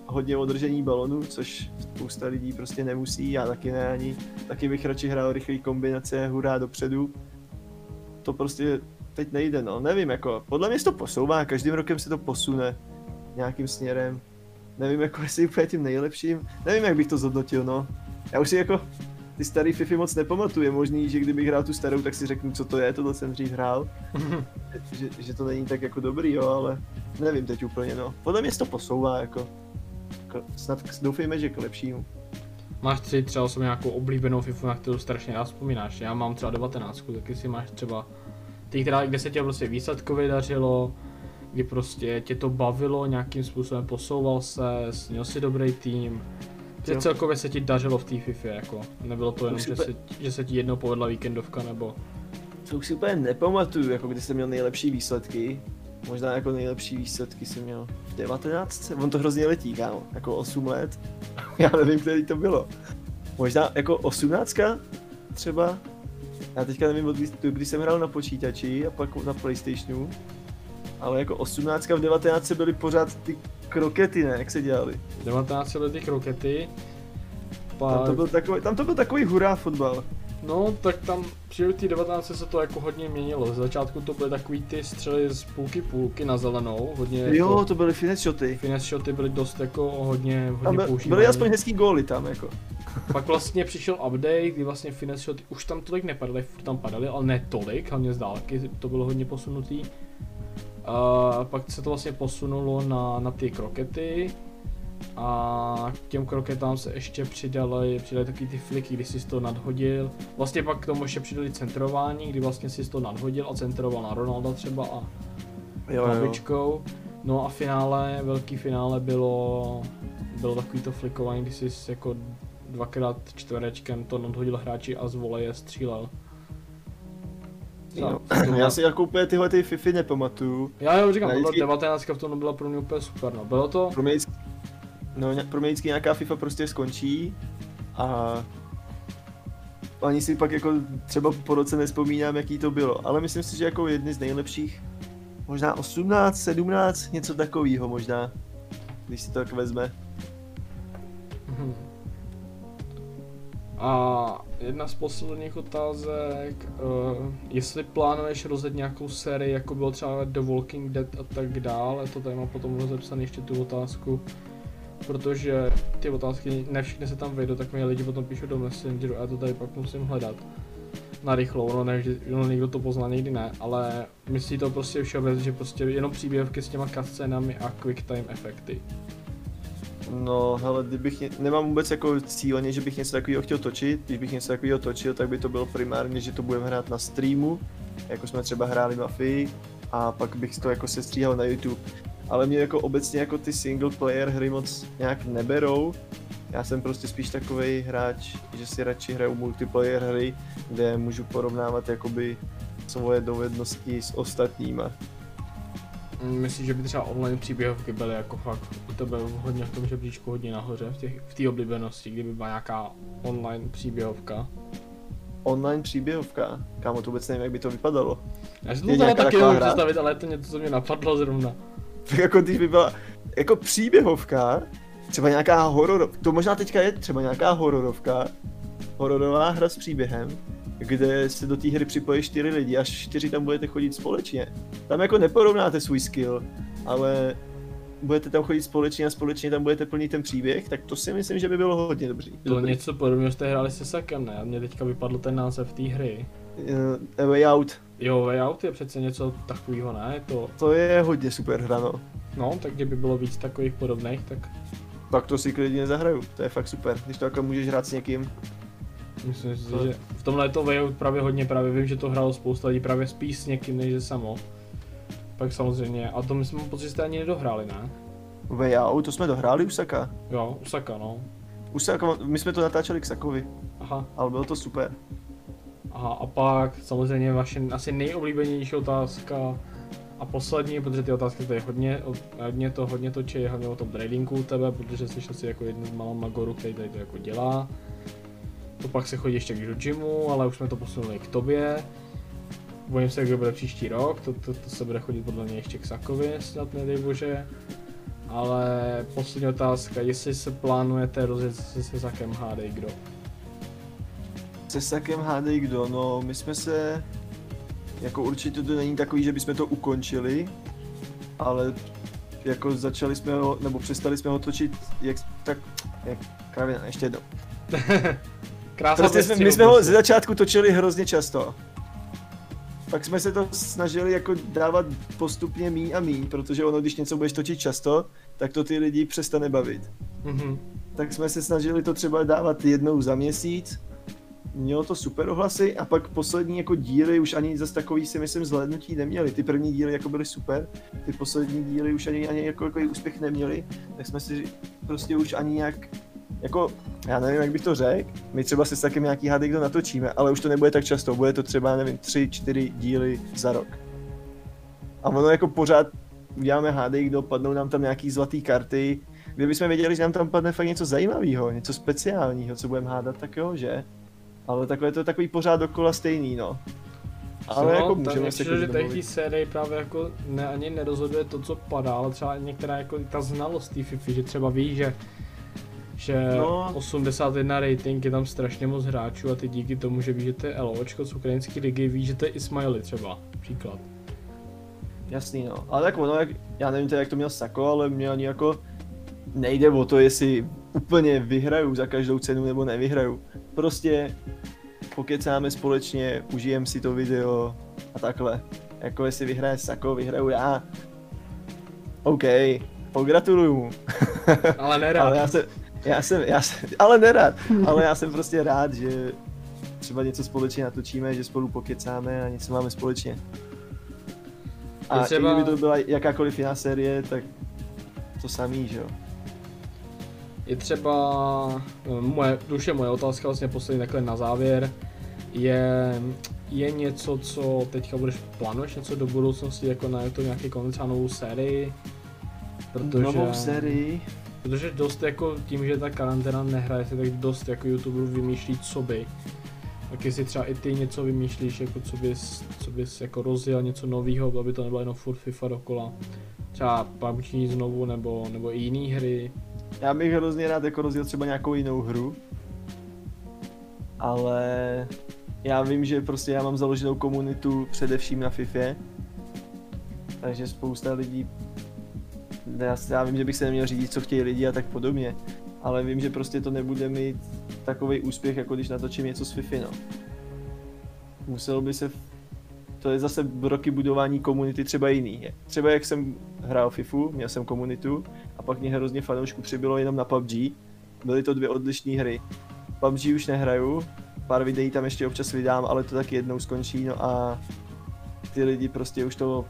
hodně održení balonu, což spousta lidí prostě nemusí, já taky ne ani. Taky bych radši hrál rychlý kombinace, hurá dopředu. To prostě teď nejde, no, nevím, jako, podle mě se to posouvá, každým rokem se to posune nějakým směrem, nevím, jako, jestli úplně tím nejlepším, nevím, jak bych to zhodnotil, no, já už si jako ty starý Fify moc nepamatuju, je možný, že kdybych hrál tu starou, tak si řeknu, co to je, tohle jsem dřív hrál, že to není tak jako dobrý, jo, ale nevím teď úplně, no, podle mě se to posouvá, jako, snad doufejme, že k lepšímu. Máš třeba nějakou oblíbenou Fifu, na kterou strašně rád vzpomínáš? Já mám třeba 19, taky si máš třeba ty, kde se tě prostě výsledkově dařilo, kdy prostě tě to bavilo, nějakým způsobem posouval ses, měl si dobrý tým, že celkově se ti dařilo v té Fifě, jako, nebylo to jenom, že se ti jednou povedla víkendovka, nebo... To už si úplně nepamatuju, jako kdy jsem měl nejlepší výsledky, možná jako nejlepší výsledky jsem měl v 19, on to hrozně letí, kámo, jako 8 let. Já nevím, který to bylo. Možná jako 18ka třeba. Já teďka nevím, když jsem hrál na počítači a pak na PlayStationu. Ale jako 18ka v 19 byly pořád ty krokety, ne? Jak se dělaly? V 19 byly ty krokety. Pak... Tam to byl takový hurá fotbal. No, tak tam při té 19 se to jako hodně měnilo. Z začátku to byly takový ty střely z půlky na zelenou, hodně. Jo, jako, to byly finesse shoty. Finesse shoty byly dost jako hodně používané. Byly aspoň hezký góly tam jako. Pak vlastně přišel update, kdy vlastně finesse shoty už tam tolik nepadaly, furt tam padaly, ale ne tolik, hlavně z dálky, to bylo hodně posunutý. A pak se to vlastně posunulo na ty krokety. A k těm kroketám se ještě přidaly taky ty fliky, kdy jsi to nadhodil. Vlastně pak k tomu ještě přidali centrování, kdy vlastně jsi to nadhodil a centroval na Ronalda třeba a babičkou. No a finále, velký finále bylo takovýto flikování, kdy jsi jako dvakrát čtverečkem to nadhodil hráči a z voleje střílel. No, já si jako úplně tyhle ty Fify nepamatuju. Já jo, říkám, vždycky... 19 v tom byla pro mě úplně super, no. Bylo to? Pro mě vždycky nějaká FIFA prostě skončí a ani si pak jako třeba po roce nespomínám, jaký to bylo, ale myslím si, že jako jedny z nejlepších, možná 18, 17, něco takového možná, když si to tak vezme. A jedna z posledních otázek, jestli plánuješ rozjet nějakou sérii, jako bylo třeba The Walking Dead a tak dále, to tady mám potom rozepsaný ještě tu otázku, protože ty otázky ne všechny se tam vejdou, tak mi lidi potom píšou do Messengeru a já to tady pak musím hledat narychlo, no někdo to pozná, někdy ne, ale myslí to prostě všeobecně, že prostě jenom příběvky s těma cutscenami a quick time efekty. No hele, nemám vůbec jako cíleně, že bych něco takového chtěl točit, když bych něco takového točil, tak by to bylo primárně, že to budeme hrát na streamu, jako jsme třeba hráli Mafii a pak bych to jako sestříhal na YouTube. Ale mě jako obecně jako ty single player hry moc nějak neberou, já jsem prostě spíš takovej hráč, že si radši hraju multiplayer hry, kde můžu porovnávat jakoby svoje dovednosti s ostatníma. Myslím, že by třeba online příběhovky byly jako fakt to bylo hodně v tom žebříčku hodně nahoře v té oblíbenosti, kdyby byla nějaká online příběhovka. Online příběhovka? Kámo, to vůbec nevím, jak by to vypadalo. Já si to taky nemůžu představit, ale je to něco, co mě napadlo zrovna. Tak jako když by byla jako příběhovka, třeba nějaká hororovka, to možná teďka je třeba nějaká hororovka, hororová hra s příběhem, kde se do té hry připojí 4 lidi, až 4 tam budete chodit společně. Tam jako neporovnáte svůj skill, ale budete tam chodit společně a společně tam budete plnit ten příběh, tak to si myslím, že by bylo hodně dobrý. To něco podobného jste hráli se Sakem, ne? A mně teďka vypadl ten název té hry. A Way Out. Jo, Way Out je přece něco takového, ne? To je hodně super hra, no. No, tak kdyby bylo víc takových podobných, tak to si klidně zahraju, to je fakt super, když to jako můžeš hrát s někým. Myslím si, že v tomhle to Way Out právě hodně, právě vím, že to hrálo spousta lidí právě spíš s někým než že samo. Tak samozřejmě, a to my jsme pocit, že jste ani nedohráli, ne? Way Out, to jsme dohráli u Saka. Jo, u Saka, no. U Saka, my jsme to natáčeli k Sakovi. Aha. Ale bylo to super. Aha, a pak samozřejmě vaše asi nejoblíbenější otázka a poslední, protože ty otázky tady hodně točí, hlavně o tom tradingu u tebe, protože jsi asi jako jeden z malou magoru, který tady to jako dělá. To pak se chodí ještě k gymu, ale už jsme to posunuli k tobě. Bojím se, kdo bude příští rok, to se bude chodit podle mě ještě k Sakovi, snad nedej bože. Ale poslední otázka, jestli se plánujete rozjet se Sakem, hádej kdo? Se Sakem hádej kdo? No my jsme se, jako určitě to není takový, že bychom to ukončili, ale jako začali jsme ho, nebo přestali jsme ho točit, ještě jednou. Prostě my jsme ho ze začátku točili hrozně často. Pak jsme se to snažili jako dávat postupně míň a míň, protože ono, když něco budeš točit často, tak to ty lidi přestane bavit. Mm-hmm. Tak jsme se snažili to třeba dávat jednou za měsíc, mělo to super ohlasy a pak poslední jako díly už ani zas takový si myslím zhlédnutí neměli. Ty první díly jako byly super, ty poslední díly už ani jako úspěch neměli, tak jsme si prostě už ani nějak jako, já nevím, jak bych to řekl, my třeba se s takým nějaký hádej kdo natočíme, ale už to nebude tak často, bude to třeba, nevím, 3-4 díly za rok. A ono jako pořád uděláme hádej kdo, padnou nám tam nějaký zlatý karty, kdybychom věděli, že nám tam padne fakt něco zajímavého, něco speciálního, co budeme hádat, tak jo, že? Ale takhle to je takový pořád dokola stejný, no. Ale no, jako můžeme se že tady té série právě jako ani nerozhoduje to, co padá, ale třeba některá jako ta znalost té FIFA, že třeba ví, že no. 81 rating je tam strašně moc hráčů a ty díky tomu, že víš, že to je LOčko z ukrajinské ligy, víš, že to je Ismaili třeba, příklad. Jasný no, ale tak ono, já nevím jak to měl Sako, ale mě ani jako nejde o to, jestli úplně vyhraju za každou cenu nebo nevyhraju. Prostě pokecáme společně, užijem si to video a takhle. Jako jestli vyhraje Sako, vyhraju já. OK, pogratuluju mu. Ale nerad. Ale já jsem prostě rád, že třeba něco společně natočíme, že spolu pokecáme a něco máme společně. A třeba... kdyby to byla jakákoliv jiná série, tak to samý, že jo. Je třeba, moje otázka vlastně poslední takhle na závěr, je něco, co teďka plánuješ něco do budoucnosti, jako na to nějaký konec a novou sérii? Protože, novou sérii? Protože dost jako tím, že ta karanténa nehraje se, tak dost jako youtuberů vymýšlí co by. Tak jestli třeba i ty něco vymýšlíš, jako co bys jako rozjel něco nového, aby to nebylo jenom furt FIFA dokola. Třeba PUBG znovu nebo i jiné hry. Já bych hrozně rád jako rozjel třeba nějakou jinou hru. Ale já vím, že prostě já mám založenou komunitu především na FIFA. Takže spousta lidí, já vím, že bych se neměl řídit, co chtějí lidi a tak podobně. Ale vím, že prostě to nebude mít takovej úspěch, jako když natočím něco z FIFA, no. Muselo by se... To je zase roky budování komunity třeba jiný. Třeba jak jsem hrál FIFU, měl jsem komunitu a pak mě hrozně fanoušků přibylo jenom na PUBG. Byly to dvě odlišné hry. PUBG už nehraju, pár videí tam ještě občas vydám, ale to taky jednou skončí, no a... Ty lidi prostě už to...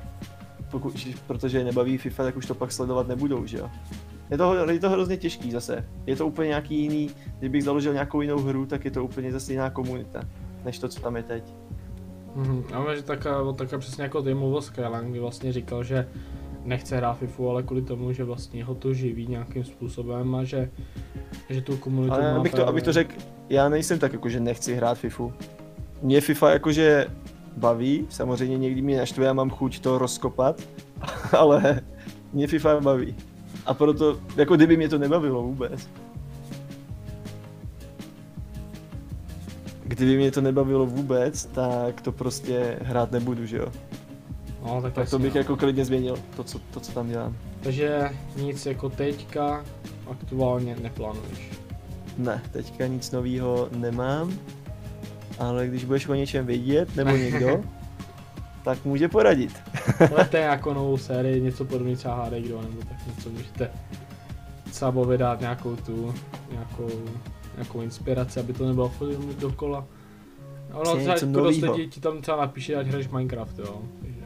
protože je nebaví FIFA, tak už to pak sledovat nebudou, že jo. Je to hrozně těžký zase. Je to úplně nějaký jiný, kdybych založil nějakou jinou hru, tak je to úplně zase jiná komunita, než to, co tam je teď. Ano, že taká přesně jako ty mluvil Skylang, kdy vlastně říkal, že nechce hrát FIFU, ale kvůli tomu, že vlastně ho to živí nějakým způsobem a že tu komunitu ale má... Abych to řekl, já nejsem tak jako, že nechci hrát FIFU. Mě FIFA jakože baví, samozřejmě někdy mě naštve, já mám chuť to rozkopat, ale mě FIFA baví. A proto, jako kdyby mě to nebavilo vůbec. Kdyby mě to nebavilo vůbec, tak to prostě hrát nebudu, že jo? No, tak to bych jako klidně změnil, to, co tam dělám. Takže nic jako teďka aktuálně neplánuješ? Ne, teďka nic novýho nemám. Ale když budeš o něčem vědět, nebo někdo, tak může poradit. Máte jako novou sérii, něco podobný třeba Hádej kdo, nebo tak něco, můžete sabo vydat nějakou inspiraci, aby to nebylo furt dokola. Ono třeba dost lidí ti tam třeba napíše, ať hraješ Minecraft, jo. Takže...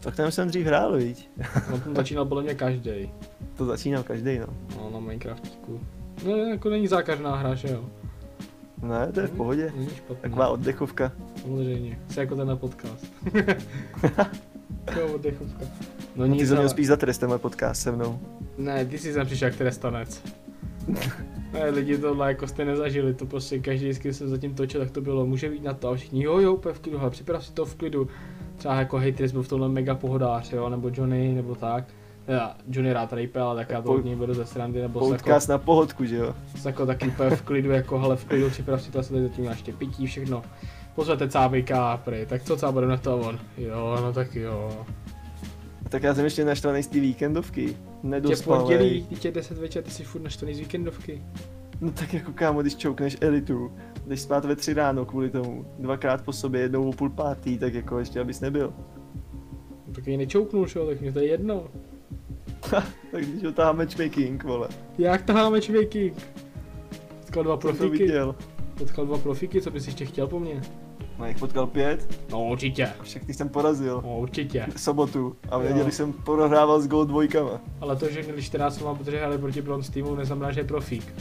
Tak tam jsem dřív hrál, viď? No tam začínal podle mě každej. To začínal každej, no. No na Minecraftíku. No jako není zákažná hra, že jo. Ne, to je v pohodě. Taková oddechovka. Samozřejmě, jsi jako ten na podcast. Taková oddechovka. No nic, ty jsi měl spíš za trest tenhle podcast se mnou. Ne, ty jsi sem přišel jak trestanec. Ne, lidi tohle jako jste nezažili, to prostě každý, když jsem zatím točil, tak to bylo, může být na to a všichni jo úplně v klidu, hele, připrav si to v klidu. Třeba jako Haters byl v tomhle mega pohodář, jo, nebo Johnny, nebo tak. Teda Johnny rád rape, ale tak já to od něj beru ze srandy, nebo podcast na pohodku, že jo? Jako taky úplně v klidu, jako hele v klidu, připrav si to, asi tady zatím máš tě pití, všechno. Pozvete cábejka prej, tak co cábudem na to on? Jo, no tak jo. Tak já jsem ještě naštvaný z té víkendovky, nedospalej. Tě pondělí, tě 10 večer, ty jsi furt naštvaný z víkendovky. No tak jako kámo, když čoukneš elitu, jdeš spát ve 3 ráno kvůli tomu, 2krát po sobě, jednou o půl pátý, tak jako ještě abys nebyl. No, tak ji nečouknul, jo, tak mě to je jedno. Tak když ho tahá matchmaking, vole. Jak tahá matchmaking? Potkal 2 profíky. Potkal 2 profíky, co bys ještě chtěl po mně? No jich potkal 5? No určitě. Však ty jsem porazil. No určitě. V sobotu. A v neděli jsem prohrával s gól 2. Ale to, že měli 14 mám podřehali proti bronze týmu, neznamená, že je profík.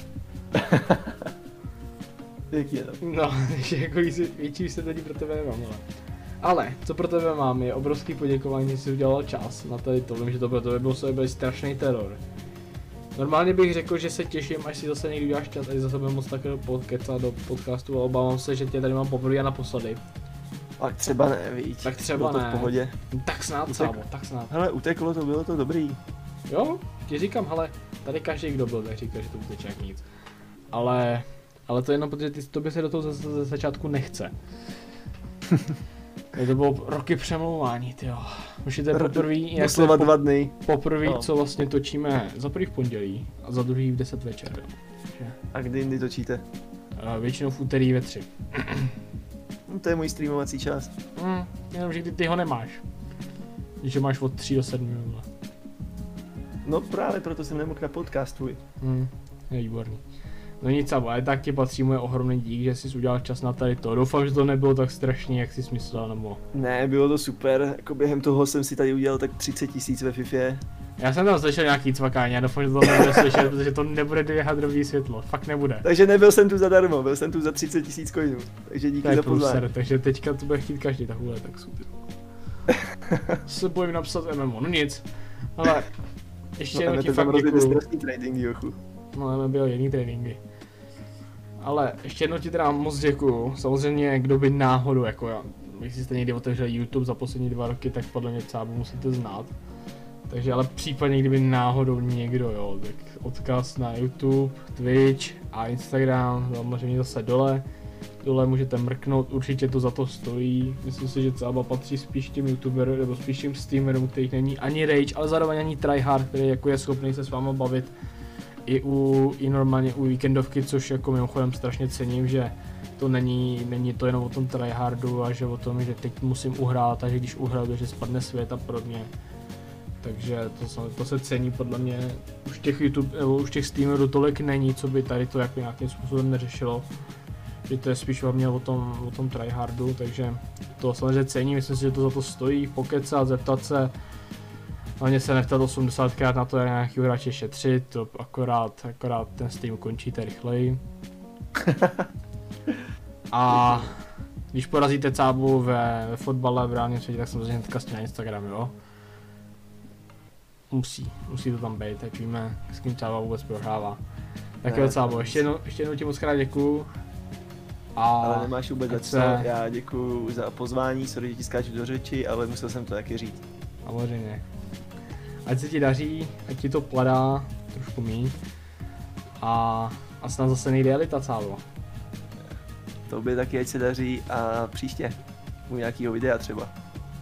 Pěkně. No, takže jako větší vysvětlení pro tebe nemám, ale. Ale co pro tebe mám, je obrovský poděkování, že jsi udělal čas na tady to, vím, že to pro tebe byl strašný teror. Normálně bych řekl, že se těším, až si zase někdy uděláš čas, až zase budeme moc takhle podkecat do podcastu a obávám se, že tě tady mám poprvé a naposledy. Tak třeba ne, víc. Tak třeba bylo to ne. V pohodě. Tak snad, Sábo, tak snad. Hele, uteklo to, bylo to dobrý. Jo, ti říkám, hele, tady každý, kdo byl, tak říká, že to uteče jak nic. Ale to jenom, protože tobě se do toho ze začátku nechce. To bylo roky přemlouvání, tyjo. Už je to poprvé, co vlastně točíme za prvý v pondělí a za druhý v 10 večer. Že? A kdy jindy točíte? Většinou v úterý ve 3. To je můj streamovací čas. Jenomže ty ho nemáš. Že máš od 3 do 7 minut. No právě proto jsem nemohl na podcast tvůj. Je výborný. No nic, ale tak ti patří moje ohromný dík, že jsi udělal čas na tady to. Doufám, že to nebylo tak strašný, jak jsi myslel, nebo... Ne, bylo to super, jako během toho jsem si tady udělal tak 30 000 ve Fifě. Já jsem tam slyšel nějaký cvakání, já doufám, že to nebude slyšet, protože to nebude dvěhat drobný světlo, fakt nebude. Takže nebyl jsem tu zadarmo, byl jsem tu za 30 000 coinů, takže díky za pozvání. Takže teďka to bude chtít každý takhle, tak jsou ty. Se bojím napsat MMO, no nic, ale ještě jednou ti fakt děkuju. No, nebyl jiný tréninky. Ale ještě jednou ti teda moc děkuju. Samozřejmě, kdo by náhodou, jako já, když jste někdy otevřeli YouTube za poslední 2 roky, tak podle mě cábu musíte znát. Takže ale případně, kdyby náhodou někdo, jo, tak odkaz na YouTube, Twitch a Instagram, samozřejmě zase dole můžete mrknout, určitě to za to stojí. Myslím si, že cába patří spíš těm youtuberům, nebo spíš těm streamerům, kterých není ani rage, ale zároveň ani tryhard, který jako je schopný se s váma bavit. I normálně u víkendovky, což jako mimochodem strašně cením, že to není to jenom o tom tryhardu a že o tom, že teď musím uhrát a že když uhraju, že spadne svět a podobně. Takže to se cení podle mě, už těch YouTube, nebo už těch streamerů tolik není, co by tady to jako nějakým způsobem neřešilo. Že to je spíš hlavně o tom tryhardu, takže to samozřejmě cením, myslím si, že to za to stojí, pokecat, zeptat se. Hlavně se neptat 80krát na to, jak nějaký hráče šetřit, to akorát ten stream končíte rychleji. A když porazíte cábu ve fotbale, v reálném světě, tak samozřejmě hnedka s tím na Instagram, jo? Musí to tam být, tak víme, s kým cába vůbec prohrává. Tak jo, cábo, ještě jednou ti moc krát děkuju. Ale nemáš vůbec za co, já děkuju za pozvání, sorry, že ti skáču do řeči, ale musel jsem to taky říct. Samozřejmě. Ať se ti daří, ať ti to pladá trošku míň a snad zase nejde elita, cábo. Tobě taky ať se daří a příště u nějakého videa třeba.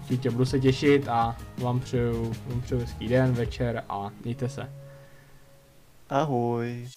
Určitě, budu se těšit a vám přeju hezký den, večer a mějte se. Ahoj.